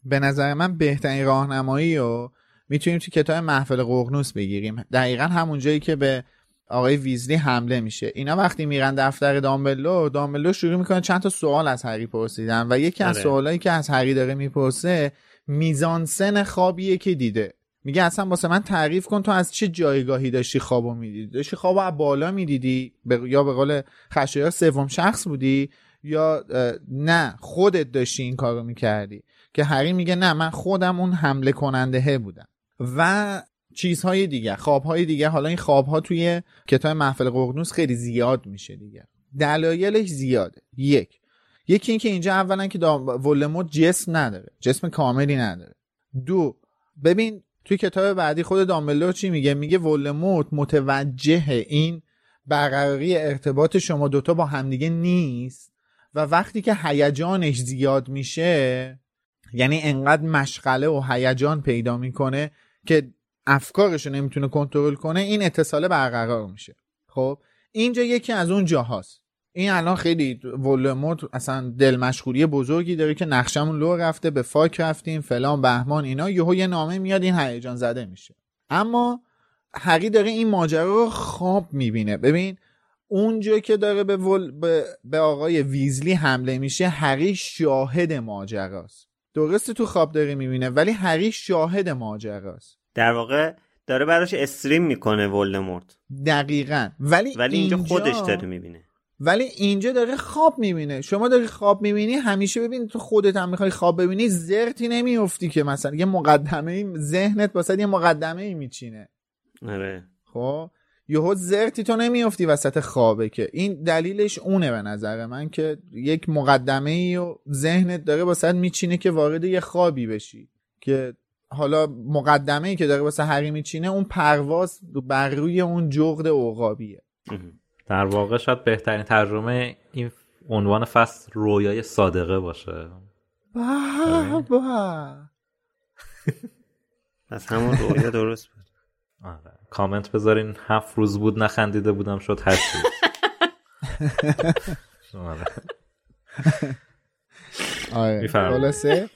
به نظر من بهترین راهنمایی رو میتونیم توی کتاب محفل ققنوس بگیریم، دقیقاً همون جایی که به آقای ویزلی حمله میشه. اینا وقتی میرن دفتر دامبلدور، دامبلدور شروع میکنه چند تا سوال از هری پرسیدن، و یکی از سوالایی که از هری داره میپرسه میزانسن خوابیه که دیده. میگه اصلا واسه من تعریف کن تو از چه جایگاهی داشتی خوابو میدیدی؟ داشتی خوابو از بالا میدیدی یا به قول خشایار سوم شخص بودی یا نه خودت داشتی این کارو میکردی؟ که هری میگه نه من خودم اون حمله کننده بودم و چیزهای دیگه، خوابهای دیگه. حالا این خوابها توی کتاب محفل ققنوس خیلی زیاد میشه دیگه، دلایلش زیاده. یکی این که اینجا اولا که ولدمورت جسم نداره، جسم کاملی نداره. دو، ببین توی کتاب بعدی خود دامبلدور چی میگه؟ میگه ولدمورت متوجه این برقراری ارتباط شما دوتا با همدیگه نیست و وقتی که هیجانش زیاد میشه، یعنی انقدر مشغله و هیجان پیدا میکنه که افکارشو نمیتونه کنترل کنه، این اتصال برقرار میشه. خب اینجا یکی از اون جاهاست. این الان خیلی ولدمورت اصلا دل مشغولی بزرگی داره که نقشمون لو رفته، به فاک رفتیم، فلان بهمان اینا، یهو یه نامه میاد این هیجان زده میشه. اما هری داره این ماجرا رو خواب میبینه. ببین اونجا که داره به آقای ویزلی حمله میشه، هری شاهد ماجراست. درسته تو خواب داره میبینه ولی هری شاهد ماجراست. در واقع داره براش استریم میکنه ولدمورت. دقیقاً. ولی اینجا خودش داره میبینه. ولی اینجا داره خواب میبینه. شما داری خواب میبینی، همیشه ببین تو خودت هم میخوای خواب ببینی، زرتی نمیافتی که مثلا یه مقدمه ذهنت واسه یه مقدمه میچینه. آره. خب یهو زرتی تو نمیافتی وسط خوابه، که این دلیلش اونه به نظر من، که یک مقدمه‌ای و ذهنت داره واسه میچینه که وارد یه خوابی بشی، که حالا مقدمه‌ای که داره واسه هری میچینه اون پرواز بر روی اون جغد عقابیه. در واقع شاید بهترین ترجمه این عنوان فصل رویای صادقه باشه. از همون رویا درست بود. کامنت بذارین 7 روز بود نخندیده بودم، شد 8 روز. خلاصه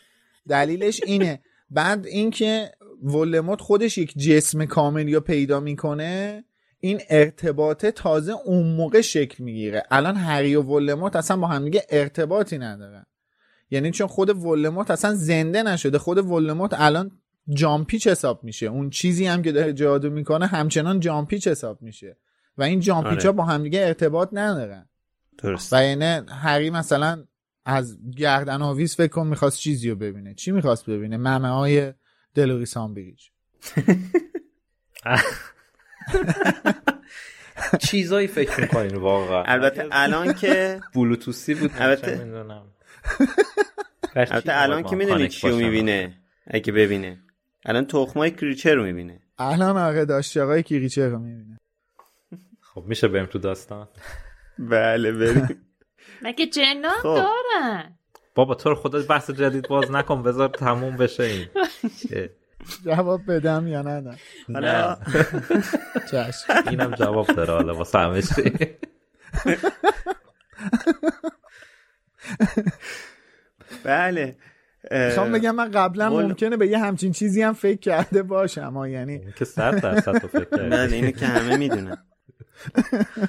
دلیلش اینه. بعد اینکه ولدمورت خودش یک جسم کاملی رو پیدا میکنه، این ارتباطه تازه اون موقع شکل میگیره. الان هری و ولدمورت اصلا با هم دیگه ارتباطی ندارن، یعنی چون خود ولدمورت اصلا زنده نشده، خود ولدمورت الان جامپیچ حساب میشه. اون چیزی هم که داره جادو میکنه همچنان جامپیچ حساب میشه و این جامپیچ ها با هم دیگه ارتباط ندارن. درست. و یعنی هری مثلا از گردن آویز فکر کنم میخواست چیزی رو ببینه. چی میخواست ببینه؟ ممه‌های دلوری سامبریج. چیزایی فکر میکنین واقعا. البته الان که بلوتوسی بود، البته الان که میدونی چیو میبینه اگه ببینه. الان تخمای کریچر رو میبینه. الان آقا داشتگاهای کریچر رو میبینه. خب میشه بریم تو داستان؟ بله بریم. مگه جنات دارن؟ بابا تو رو خدا بحث جدید باز نکن، بذار تموم بشه این. جواب بدم یا نه؟ حالا چشم، اینم جواب داره حالا واسه همه چی. بله میخوام بگم من قبلا ممکنه به یه همچین چیزی هم فکر کرده باشم ها، یعنی که 100% تو فکر کردی. نه اینو که همه میدونن.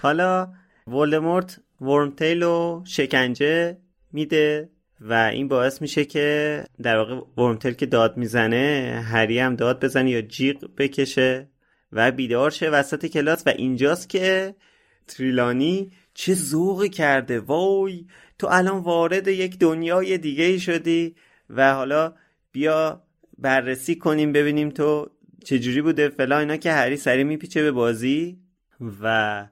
حالا ولدمورت ورمتیل و شکنجه میده و این باعث میشه که در واقع ورمتیل که داد میزنه، هری هم داد بزنه یا جیغ بکشه و بیدار شه وسط کلاس. و اینجاست که تریلانی چه ذوقی کرده، وای تو الان وارد یک دنیای دیگه شدی و حالا بیا بررسی کنیم ببینیم تو چجوری بوده فلا اینا، که هری سری میپیچه به بازی و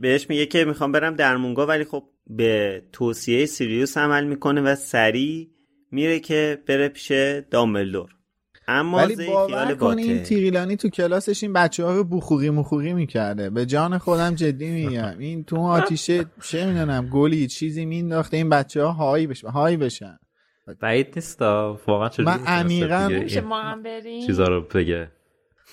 بهش میگه که میخوام برم درمونگا، ولی خب به توصیه سیریوس عمل میکنه و سریع میره که بره پیش دامبلدور. اما ولی باور کنی این تریلانی تو کلاسش این بچه ها رو بخوری میکرده. به جان خودم جدی میگم، این تو آتیشه چه میدونم گلی چیزی مینداخته این بچه ها هایی بشن. بعید نیست واقعا. چجوری من عمیقا چیزا رو بگه.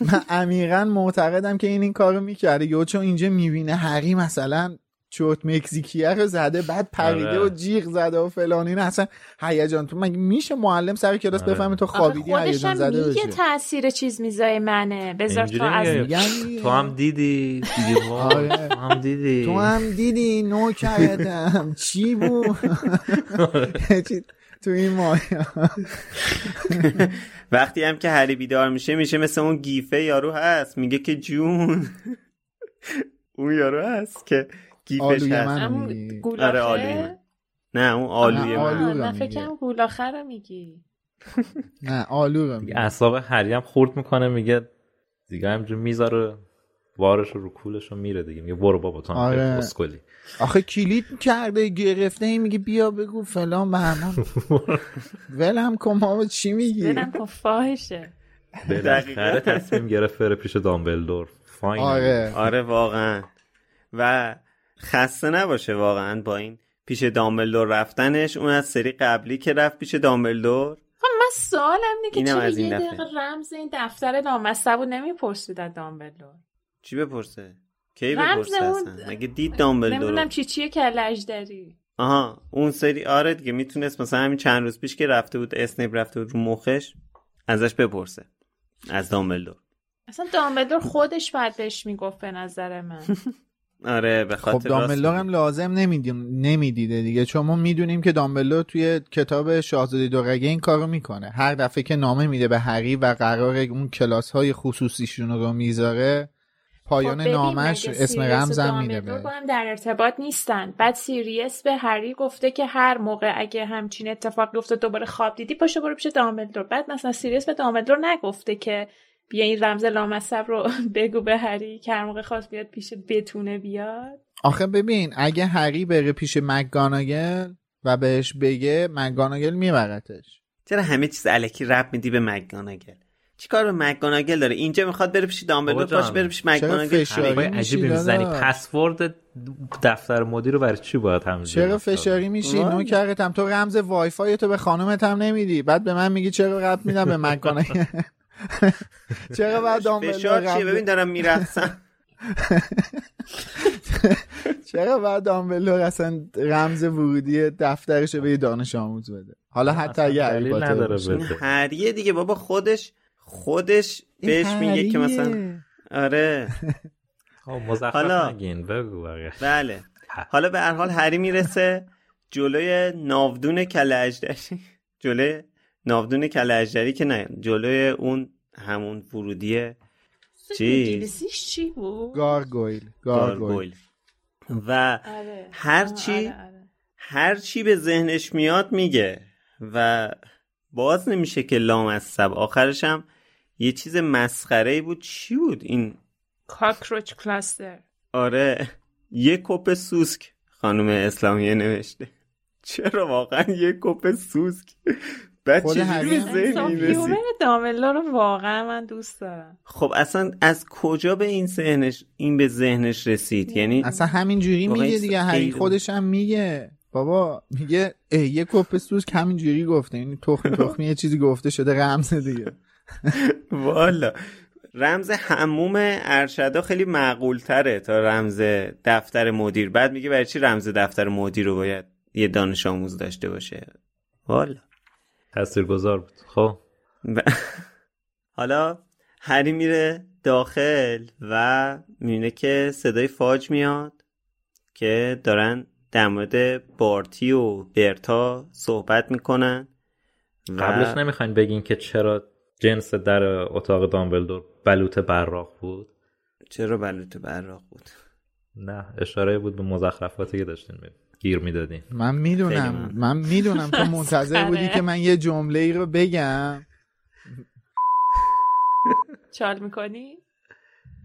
من عمیقا معتقدم که این کارو میکرده، یا چون اینجا میبینه هری مثلا چوت مکزیکیه رو زده، بعد پریده و جیغ زده و فلان، این اصلا هیجان. تو مگه میشه معلم سر کلاس بفهمه تو خوابیدی هیجان زده بشه؟ خودش میگه تاثیر چیز میذاره منه، بذار تو از تو هم دیدی تو هم دیدی نوکرتم چی بود؟ تو این مایا. وقتی هم که هری بیدار میشه، میشه مثل اون گیفه یارو هست میگه که جون. اون یارو هست که گیفش هست. آره آلویه. نه اون آلویه من. من فکرم گولاخه رو میگی. نه آلو رو میگه. اعصاب هری هم خورد میکنه، میگه دیگه همجور میذاره وارش رو کولش رو میره دیگه، میگه برو بابا تو هم بسکلی. آخه کلید کرده گرفته، این میگه بیا بگو فلان به همون ولم کن بابا چی میگی ولم کن فاحشه. بالاخره تصمیم گرفت بره پیش دامبلدور. آره واقعا و خسته نباشه واقعا با این پیش دامبلدور رفتنش. اون از سری قبلی که رفت پیش دامبلدور من سوالم اینه که چرا یه دقیقه رمز این دفتر لامصبو نمیپرسید از دامبلدور؟ چی بپرسه؟ کی بپرسه اصلا؟ مگه دید دامبلدور؟ نمیدونم چیه که لج داری. آها اون سری آره دیگه میتونست مثلا همین چند روز پیش که رفته بود اسنیپ رفته بود رو مخش ازش بپرسه از دامبلدور. اصلا دامبلدور خودش بعدش میگفت به نظر من. آره به خاطر خب دامبلدور هم لازم نمیدیده دیگه، چون ما میدونیم که دامبلدور توی کتاب شاهزاده دورگه این کارو میکنه. هر دفعه که نامه میده به هری و قرار اون کلاس‌های خصوصیشون رو میذاره پایان نامش اسم رمزم میده. دامبلدور با هم در ارتباط نیستن. بعد سیریوس به هری گفته که هر موقع اگه همچین اتفاقی افتاد دوباره خواب دیدی پاشو برو پیش دامبلدور. بعد مثلا سیریوس به دامبلدور نگفته که بیا این رمز لامصب رو بگو به هری که هر موقع خواست بیاد پیش بتونه بیاد. آخه ببین اگه هری بره پیش مکگاناگل و بهش بگه مکگاناگل میبرتش. چرا همه چیز الکی رب میدی به مکگاناگل؟ چیکار به مکگاناگل داره؟ اینجا میخواد بره پیش دامبلدور پاش بره پیش مکگاناگل. چرا عجیبی میزنی؟ پسورد دفتر مدیر رو برای چی باید همین؟ چرا فشاری میشی؟ نوکرتم تو رمز وای فای تو به خانومت هم نمیدی، بعد به من میگی چرا رب میدم به مکگاناگل؟ چرا بعد دامبلدور چیه؟ ببین دارم میرقصم. چرا بعد دامبلدور اصلا رمز ورودی دفترشو به دانش آموز بده؟ حالا حتی اگه هری نداره بده. هریه دیگه بابا، خودش بهش میگه که مثلا آره. حالا نگین بگو بقیه. بله حالا به هر حال هری میرسه جلوی ناودون کله اژدری. جلوی ناودون کله اژدری که نه، جلوی اون همون ورودی چی بود؟ گارگویل. و آره. هر چی به ذهنش میاد میگه و باز نمیشه که لامصب. آخرش هم یه چیز مسخره‌ای بود. چی بود این؟ کاکروچ کلاستر. آره یه کپ سوسک خانم اسلامیه نوشته. چرا واقعا یه کپ سوسک؟ بچه هری سافیومن داملا رو واقعا من دوست دارم. خب اصلا از کجا به این به ذهنش رسید؟ یعنی اصلا همینجوری میگه دیگه. هری خودش هم میگه بابا، میگه یه کپ سوسک همینجوری گفته. یعنی تخمی یه چیزی گفته شده رمز دیگه. والا رمز حموم ارشدا خیلی معقول تره تا رمز دفتر مدیر. بعد میگه برای چی رمز دفتر مدیر رو باید یه دانش آموز داشته باشه؟ والا تاثیرگذار بود. خب حالا هری میره داخل و میبینه که صدای فاج میاد که دارن در مورد بارتی و برتا صحبت میکنن. قبلش نمیخواین بگین که چرا جنس در اتاق دامبلدور بلوط براق بود؟ چرا بلوط براق بود؟ نه اشاره بود به مزخرفاتی که داشتین گیر میدادین. من میدونم تو منتظر بودی که من یه جمله ای رو بگم. چال میکنی؟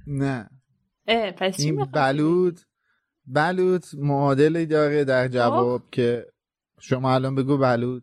نه پس چی میخوایی؟ بلوط معادلی داره در جواب که شما الان بگو بلوط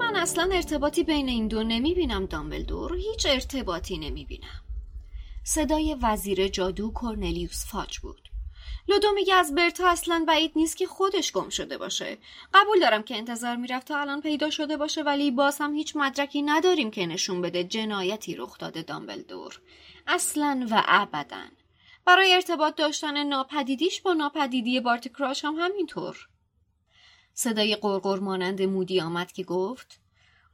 من اصلا ارتباطی بین این دو نمیبینم دامبلدور. هیچ ارتباطی نمیبینم. صدای وزیر جادو کورنلیوس فاج بود. لودو میگه از برتا اصلا بعید نیست که خودش گم شده باشه. قبول دارم که انتظار میرفت تا الان پیدا شده باشه، ولی باز هم هیچ مدرکی نداریم که نشون بده جنایتی رخ داده دامبلدور. اصلا و ابدا. برای ارتباط داشتن ناپدیدیش با ناپدیدی بارتی کراوچ هم همینطور. صدای قرقر مانند مودی آمد که گفت: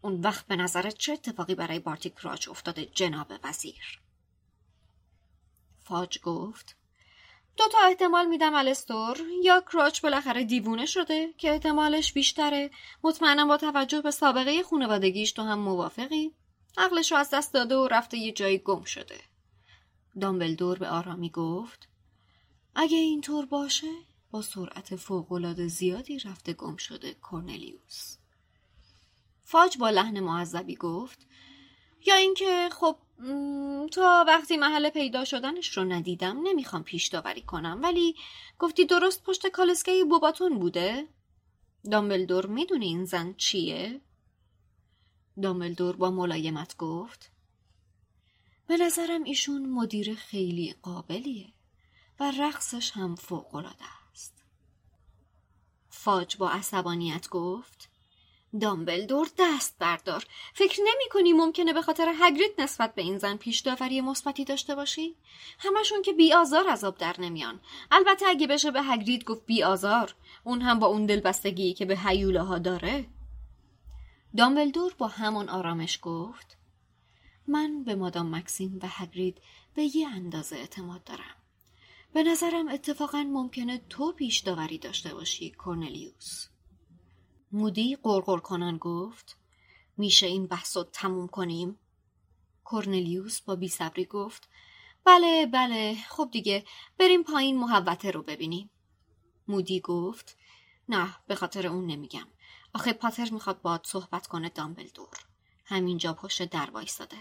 اون وقت به نظرت چه اتفاقی برای بارتی کراوچ افتاده جناب وزیر؟ فاج گفت: 2 احتمال میدم الستور، یا کراوچ بالاخره دیوونه شده که احتمالش بیشتره، مطمئنم با توجه به سابقه خانوادگیش تو هم موافقی، عقلش رو از دست داده و رفته یه جایی گم شده. دامبلدور به آرامی گفت: اگه اینطور باشه با سرعت فوق‌العاده زیادی رفته گم شده کورنلیوس. فاج با لحن معذبی گفت: یا اینکه خب تا وقتی محل پیدا شدنش رو ندیدم نمیخوام پیش داوری کنم، ولی گفتی درست پشت کالسکه بوباتون بوده؟ دامبلدور میدونه این زن چیه؟ دامبلدور با ملایمت گفت: به نظرم ایشون مدیر خیلی قابلیه و رقصش هم فوق‌العاده است. فاج با عصبانیت گفت: دامبلدور دست بردار، فکر نمی کنی ممکنه به خاطر هاگرید نسبت به این زن پیش داوری مثبتی داشته باشی؟ همشون که بی آزار از آب در نمیان. البته اگه بشه به هاگرید گفت بی آزار، اون هم با اون دلبستگی که به هیولاها داره. دامبلدور با همون آرامش گفت: من به مادام ماکسیم و هاگرید به یه اندازه اعتماد دارم. به نظرم اتفاقا ممکنه تو پیش داوری داشته باشی کورنلیوس. مودی غرغر کنان گفت: میشه این بحث رو تموم کنیم؟ کورنلیوس با بی‌صبری گفت: بله، خب دیگه بریم پایین محوطه رو ببینیم. مودی گفت: نه، به خاطر اون نمیگم. آخه پاتر میخواد باهات صحبت کنه دامبلدور. همینجا پشت در وایساده.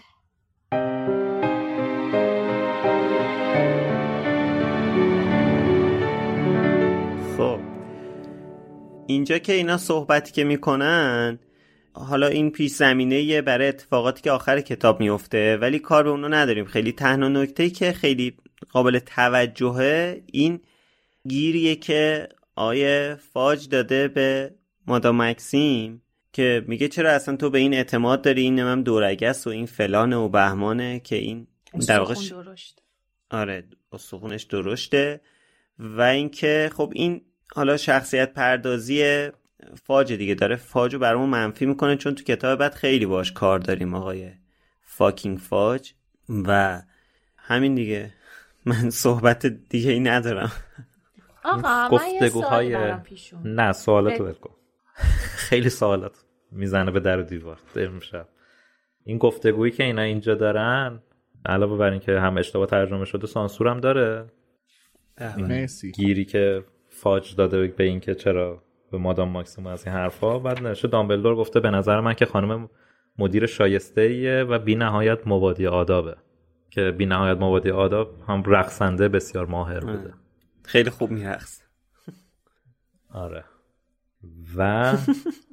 اینجا که اینا صحبتی که میکنن، حالا این پیش زمینه برای اتفاقاتی که آخر کتاب میفته، ولی کار به اونو نداریم. خیلی تنها نکته‌ای که خیلی قابل توجهه این گیریه که آیه فاج داده به مادام ماکسیم که میگه چرا اصلا تو به این اعتماد داری، این هم دورگست و این فلانه و بهمانه، که این در واقع آره استخونش درشته. و اینکه خب این حالا شخصیت پردازی فاج دیگه داره فاجو برامون منفی میکنه، چون تو کتاب بعد خیلی باش کار داریم آقای فاکینگ فاج. و همین دیگه، من صحبت دیگه ای ندارم. آقا من یه سوال برام پیشون. نه سوالاتو بگو. خیلی سوالات میزنه به در و دیوار امشب. این گفتگویی که اینا اینجا دارن علاوه بر این که هم اشتباه ترجمه شده سانسور هم داره. مرسی. گیری که فاج داده به این که چرا به مادام ماکسیم از این حرفا، بعد نشه دامبلدور گفته به نظر من که خانم مدیر شایسته‌ایه و بی نهایت مبادی آدابه، که بی نهایت مبادی آداب هم رقصنده بسیار ماهر بوده، خیلی خوب میرقصه. آره و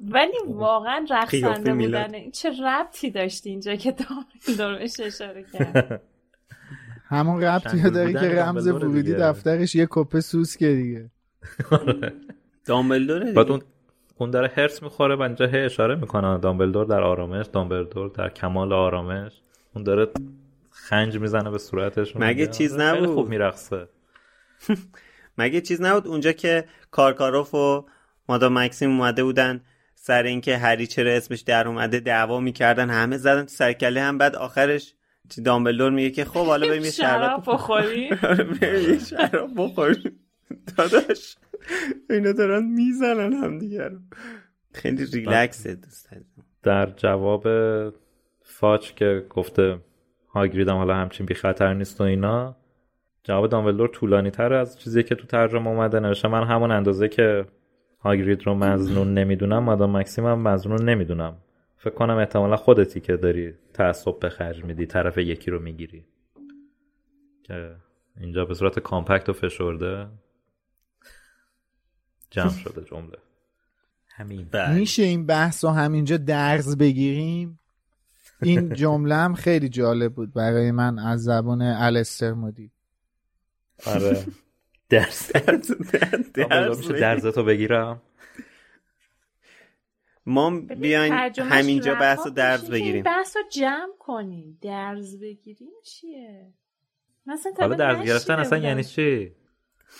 ولی واقعا رقصنده بودن چه ربطی داشت اینجا که دامبلدورش اشاره کرد؟ همون ربطی داره که رمز ورودی دفترش یه کپه سوسکه دیگه. دامبلدور دیگه. بعد اون داره هرس میخوره و اینجا اشاره میکنه دامبلدور در آرامش، دامبلدور در کمال آرامش، اون داره خنج میزنه به صورتش. مگه چیز نبود؟ خوب میرقصه. مگه چیز نبود اونجا که کارکاروف و مادام ماکسیم اومده بودن سر اینکه هری چرا اسمش در اومده دعوا میکردن، همه زدن تو سرکله هم. بعد آخرش دامبلدور میگه که خب حالا بریم شراب بخوریم. داداش اینا دارن میزنن هم دیگه رو. خیلی ریلکسه دوست. در جواب فاج که گفته هاگرید هم حالا همچین بی خطر نیست و اینا، جواب دامبلدور طولانی تر از چیزی که تو ترجمه اومده نوشته. من همون اندازه که هاگرید رو مظنون نمیدونم، مادام ماکسیم هم مظنون نمیدونم. فکر کنم احتمالا خودتی که داری تعصب به خرج میدی، طرف یکی رو میگیری، که اینجا به صورت کامپکت و فشرده جمع شده جمله. همین میشه این بحث رو همینجا درس بگیریم. این جمله هم خیلی جالب بود برای من از زبان الستر مودی. آره درستو بگیرم. ما بیاین همینجا بحثو درس بگیریم، بحثو جمع کنیم. درس بگیریم چیه؟ حالا درس گرفتن اصلا یعنی چی؟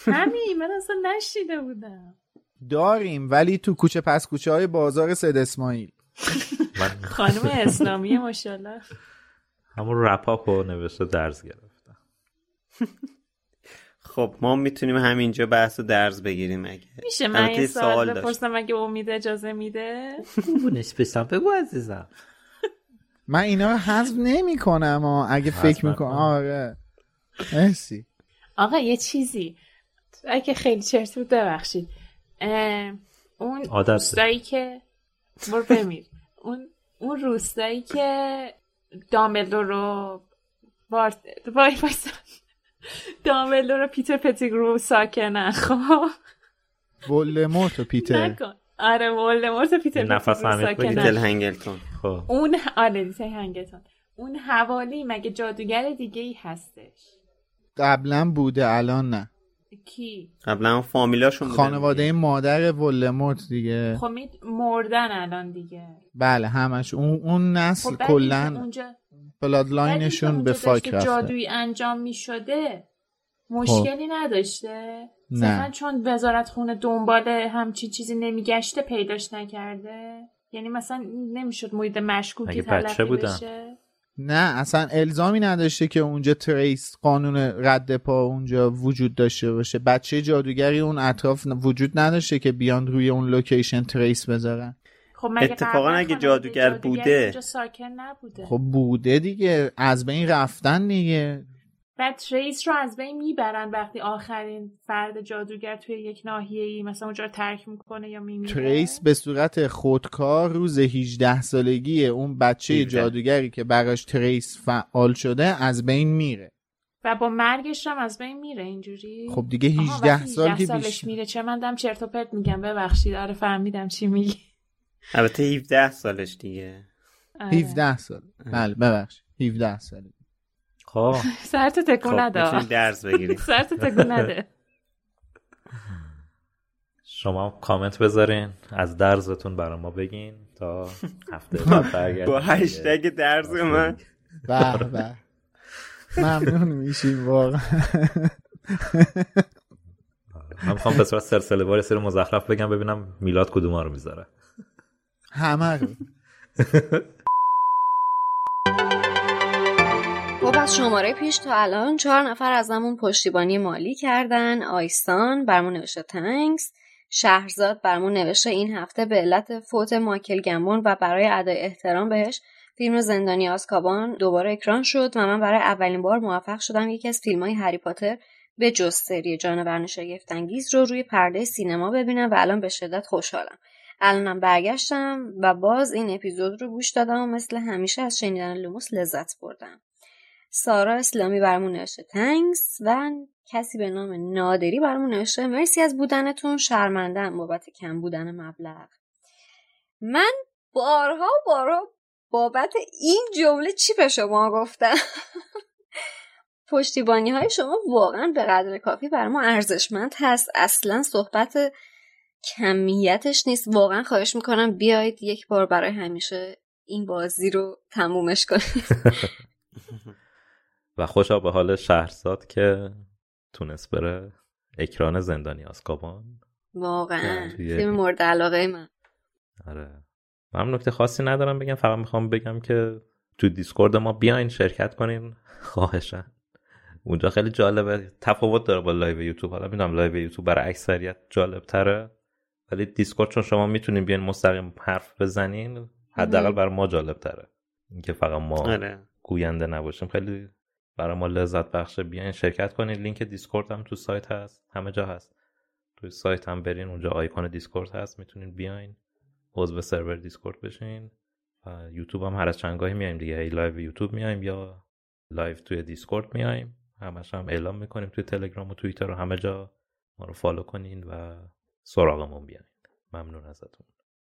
همین من اصلا نشیده بودم. داریم ولی تو کوچه پس کوچه های بازار سید اسماعیل. خانم اسلامی ماشاءالله همون رپاپو نوشته درس گرفتن. خب ما میتونیم همینجا بحثو درس بگیریم اگه میشه. من یه سوال بپرسم اگه امید اجازه میده. بونش بسام بگو عزیزم. من اینا رو حذف نمی‌کنم اگه فکر می‌کنم. آره مرسی. آقا یه چیزی اگه خیلی چرت بود ببخشید. اون روستایی که برو بمیر، اون روستایی که دامبلدور رو دامبلدور رو پیتر پتیگرو ساکنه. خب ولدمورت و پیتر نکن. آره ولدمورت و پیتر نفس همیت کنی لیتل هنگلتون. خب اون آره لیتل هنگلتون اون حوالی مگه جادوگر دیگه ای هستش؟ قبلا بوده الان نه. کی؟ قبلا فامیلاشون بودن، خانواده دیگه. مادر ولدمورت دیگه. خب مردن الان دیگه. بله همش اون نسل خب کلن اونجا... بلاد لاینشون به فاک رفته. جادویی انجام می شده مشکلی نداشته؟ نه چون وزارت خونه دنبال همچین چیزی نمی گشته پیداش نکرده؟ یعنی مثلا نمی شد مورد مشکوکی تلقی بشه؟ نه اصلا الزامی نداشته که اونجا تریس قانون رد پا اونجا وجود داشته باشه. بچه جادوگری اون اطراف وجود نداشته که بیان روی اون لوکیشن تریس بذارن. خب اتفاقا اگه جادوگر بوده اونجا ساکن نبوده. خب بوده دیگه از بین رفتن دیگه. بعد تریس رو از بین میبرن وقتی آخرین فرد جادوگر توی یک ناحیه‌ای مثلا اونجا رو ترک میکنه یا میمیره. تریس به صورت خودکار روز 18 سالگی اون بچه جادوگری که براش تریس فعال شده از بین میره و با مرگش هم از بین میره اینجوری. خب دیگه 18 سال که بیش میره. چه من دم چرت و پرت میگم ببخشید. آره فهمیدم چی میگی. البته 17 سالش دیگه. 17 سال بله ببخشید 17 سال. خب سرتو تکون نده. خب درس بگیریم. سرتو تکون نده. شما کامنت بذارین از درزتون برای ما بگین تا هفته بعد برگردیم با هشتگ درز من. به به ممنون میشیم واقعا. من میخوام به صورت سلسله وار سری مزخرف بگم ببینم میلاد کدوما رو میذاره. همه رو. خب از شماره پیش تا الان 4 نفر از همون پشتیبانی مالی کردن. آیسان برمون نوشته تنکس. شهرزاد برمون نوشته این هفته به علت فوت مایکل گمبون و برای ادای احترام بهش فیلم زندانی آزکابان دوباره اکران شد و من برای اولین بار موفق شدم یکی از فیلم‌های هری پاتر به جز سری جانوران شگفت‌انگیز رو روی پرده سینما ببینم و الان به شدت خوشحالم. الانم برگشتم و باز این اپیزود رو گوش دادم و مثل همیشه از شنیدن لوموس لذت بردم. سارا اسلامی برامون نوشته تنکس و کسی به نام نادری برامون نوشته مرسی از بودنتون، شرمنده‌ام بابت کم بودن مبلغ. من بارها بابت این جمله چی به شما گفتم؟ پشتیبانی های شما واقعا به قدر کافی برام ارزشمند هست. اصلا صحبت کمیتش نیست. واقعا خواهش میکنم بیایید یک بار برای همیشه این بازی رو تمومش کنید. و خوشا به حال شهرزاد که تونست بره اکران زندانی آزکابان. واقعا فیلم مورد علاقه من. آره. من نکته خاصی ندارم بگم، فقط میخوام بگم که تو دیسکورد ما بیاین شرکت کنین خواهشاً. اونجا خیلی جالبه، تفاوت داره با لایو یوتیوب. حالا میدونم لایو یوتیوب برای اکثریت جالب تره، ولی دیسکورد چون شما میتونین بیاین مستقیم حرف بزنین، حداقل برای ما جالب تره. اینکه فقط ما آره. گوینده نباشیم خیلی برای ما لذت بخشه. بیاین شرکت کنین. لینک دیسکورد هم تو سایت هست، همه جا هست. تو سایت هم برین، اونجا آیکون دیسکورد هست، میتونین بیاین عضو سرور دیسکورد بشین. و یوتیوب هم هر از چند گاهی میایم دیگه، لایو یوتیوب میایم یا لایو توی دیسکورد میایم. همش هم اعلام میکنیم توی تلگرام و توییتر و همه جا. ما رو فالو کنین و سراغمون بیاین. ممنون ازتون.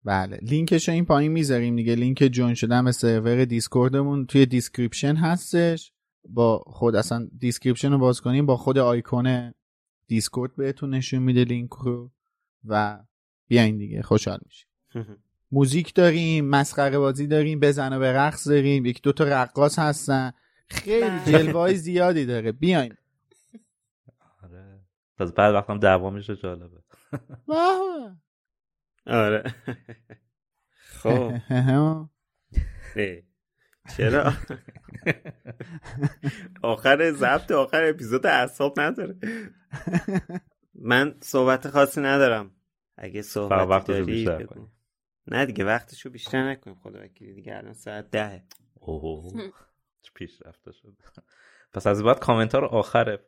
بله، لینکش این پایین میذاریم دیگه. لینک جوین شدن به سرور دیسکوردمون توی دیسکریپشن هستش. با خود اصلا دیسکریپشن رو باز کنیم، با خود آیکون دیسکورد بهتون نشون میده لینک رو و بیاین دیگه، خوشحال میشیم. موزیک داریم، مسخره بازی داریم، بزن و به رقص داریم، یک دو تا رقاص هستن، خیلی جلوه‌های زیادی داره. بیاین. آره. باز بعد وقتم دعوا میشه، جالبه. واه. آره. خب. چرا آخر ضبط آخر اپیزود اعصاب نداره. من صحبت خاصی ندارم. اگه صحبت داری بگو. نه دیگه وقتشو بیشتر نکنیم، خدا وکیلی دیگه الان ساعت 10. اوه پیش رفته شد. پس از بعد کامنت ها رو آخر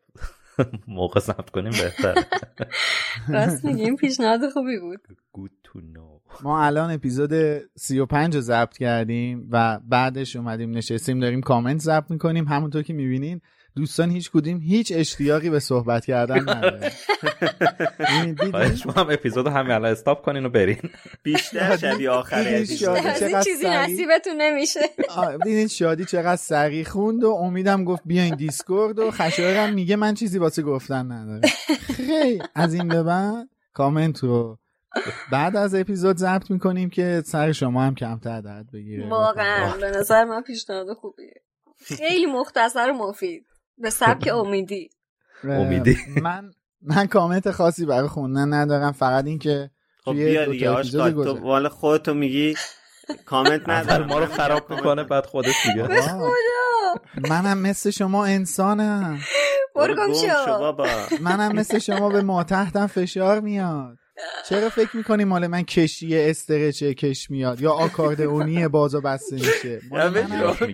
موقع ثبت کنیم بهتر. راست میگیم، پیشنهاد خوبی بود. Good to know. ما الان اپیزود 35 رو ضبط کردیم و بعدش اومدیم نشستیم داریم کامنت ضبط میکنیم. همونطور که میبینین دوستان هیچ کدوم هیچ اشتیاقی به صحبت کردن نداره. شما هم اپیزودو همین الان استاپ کنین و برین. بیشتر شبیه آخره چیزی نصیبتون نمیشه. ببینید شادی چقدر سریع خوند و امیدم گفت بیاین دیسکورد و خشایارم میگه من چیزی واسه گفتن نداره. خیلی از این به بعد کامنت رو بعد از اپیزود ضبط میکنیم که سر شما هم کمتر درد بگیره. واقعا به نظر من پیشنهاد خوبیه. خیلی مختصر و مفید. به سبک امیدی. من کامنت خاصی برای خوندن ندارم، فقط این که خب بیا دیگه آشکار تو والا خودتو میگی کامنت ندار ما رو خراب میکنه بعد خودش میگه. منم مثل شما انسانم، برو گم شو بابا. منم مثل شما به ما تحتم فشار میاد. چرا فکر میکنی مال من کشیه استرچه کش میاد یا آکاردئونیه بازو بسته میشه؟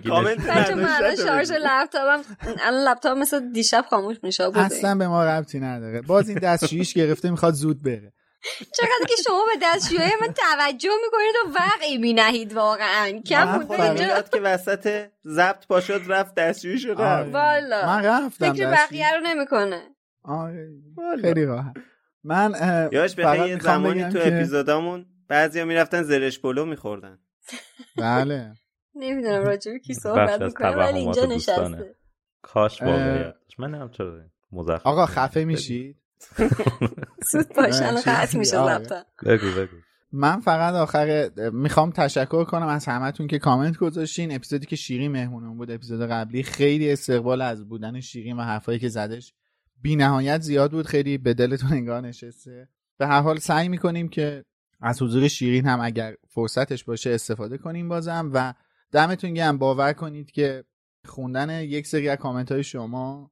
کامنت نداره. شارژ لپتاپم الان لپتاپ مثل دیشب خاموش میشه بود. اصلا به ما ربطی نداره. باز این دستشوییش گرفته میخواد زود بره. چقدر که شما به دستشویی من توجه میکنید و وقعی مینهید. واقعا کم بود اینجا که وسط ضبط پاشد رفت دستشوییش رفت. والا من رفتم فکر بقیه رو نمیکنه. آره خیلی راحت. من یاش به یه زمانی تو اپیزودامون بعضیا میرفتن زرش پلو میخوردن. بله نمیدونم راجع به کی صحبت می‌کنه ولی اینجا نشسته. کاش واقعا من هم چرا مزخرف. آقا خفه میشید. سود باشن خط میشه لپتاپ. بگو. من فقط آخر میخوام تشکر کنم از همتون که کامنت گذاشتین. اپیزودی که شیری مهمونمون بود، اپیزود قبلی، خیلی استقبال از بودن شیرین و حرفایی که زدش بی نهایت زیاد بود. خیلی به دلتون انگار نشسته. به هر حال سعی میکنیم که از حضور شیرین هم اگر فرصتش باشه استفاده کنیم بازم. و دمتون گرم، باور کنید که خوندن یک سری از کامنت های شما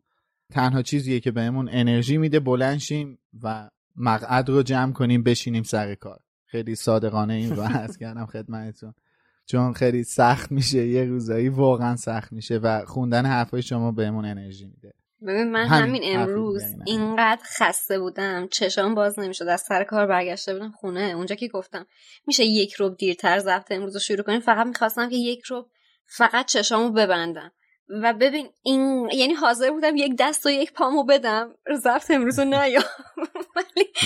تنها چیزیه که بهمون انرژی میده بلند شیم و مقعد رو جمع کنیم بشینیم سر کار. خیلی صادقانه این رو عرض کردم خدمتتون، چون خیلی سخت میشه یه روزایی، واقعا سخت میشه و خوندن حرفای شما بهمون انرژی میده. ببین من همین امروز اینقدر خسته بودم چشام باز نمیشد. از سر کار برگشته بودم خونه. اونجا که گفتم میشه یک ربع دیرتر ضبط امروز رو شروع کنیم، فقط میخواستم که یک ربع فقط چشامو ببندم و ببین این، یعنی حاضر بودم یک دست و یک پامو بدم ضبط امروز رو نیام.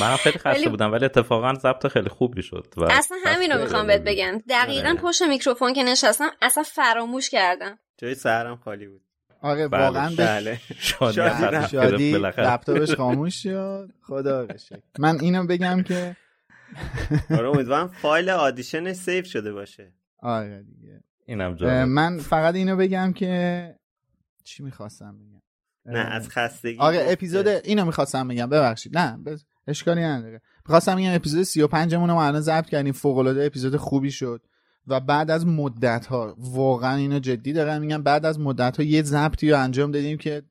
من خیلی خسته بودم ولی اتفاقا ضبط خیلی خوبی شد. اصلا همین رو میخوام بهت بگم، دقیقاً پشت میکروفون که نشستم اصلا فراموش کردم. جای سرم خالی بود. آره واقعا بله. شادی لپتاپش خاموش شد. خدا رو شکر. من اینو بگم که آره امیدوارم فایل آدیشن سیو شده باشه. آره دیگه اینم جالب. من فقط اینو بگم که چی می‌خواستم بگم. نه از خستگی. آره اپیزود اینو می‌خواستم بگم ببخشید. نه اشکالی نداره. می‌خواستم بگم اپیزود 35 مون رو الان ضبط کردیم، فوق‌العاده اپیزود خوبی شد و بعد از مدت‌ها، واقعا اینو جدی دارم میگم، بعد از مدت‌ها یه ضبطی رو انجام دادیم که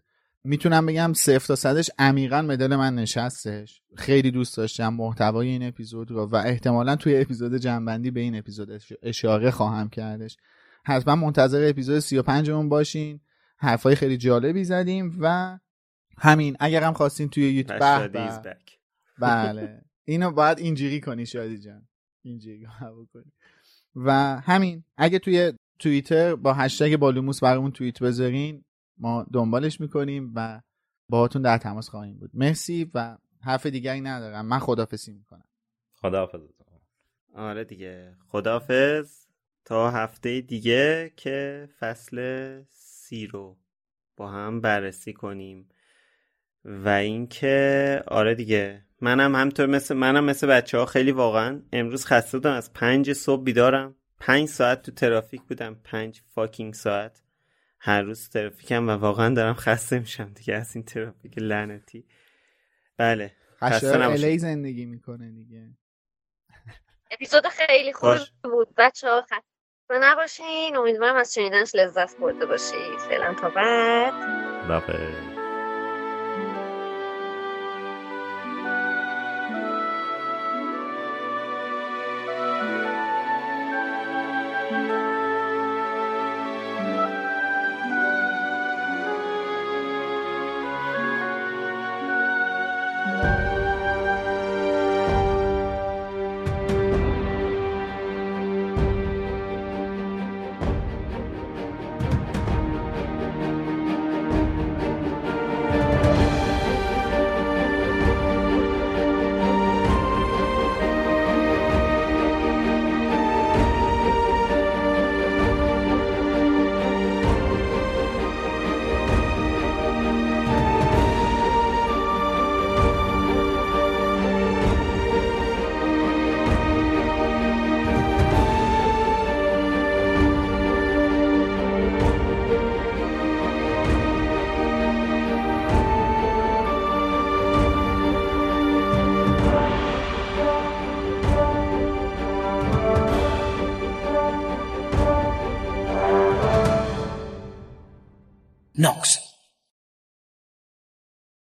میتونم بگم 0 تا 100ش عمیقاً مدل من نشستش. خیلی دوست داشتم محتوای این اپیزود رو و احتمالاً توی اپیزود جنبندی به این اپیزود اشاره خواهم کردش. حتما منتظر اپیزود 35 مون باشین. حرفای خیلی جالبی زدیم و همین. اگرم خواستین توی یوتیوب بله اینو باید اینجوری کنی شادی جان، اینجوری هوا کنی. و همین، اگه توی توییتر با هشتگ بالوموس برامون توییت بذارین ما دنبالش میکنیم و باهاتون در تماس خواهیم بود. مرسی و حرف دیگری ندارم، من خداحافظی میکنم. خداحافظ. آره دیگه، خداحافظ تا هفته دیگه که فصل 30 رو با هم بررسی کنیم. و اینکه آره دیگه، منم همطور مثل بچه‌ها خیلی واقعا امروز خسته بودم. از 5 صبح بیدارم، 5 ساعت تو ترافیک بودم، 5 فاکینگ ساعت هر روز ترافیکم و واقعا دارم خسته میشم دیگه از این ترافیک لعنتی. بله، خسته نباشید. الی زندگی میکنه دیگه. اپیزود خیلی خوب بود بچه‌ها، خسته نباشین. امیدوارم از شنیدنش لذت برده باشید. فعلا تا بعد. بله. Nox.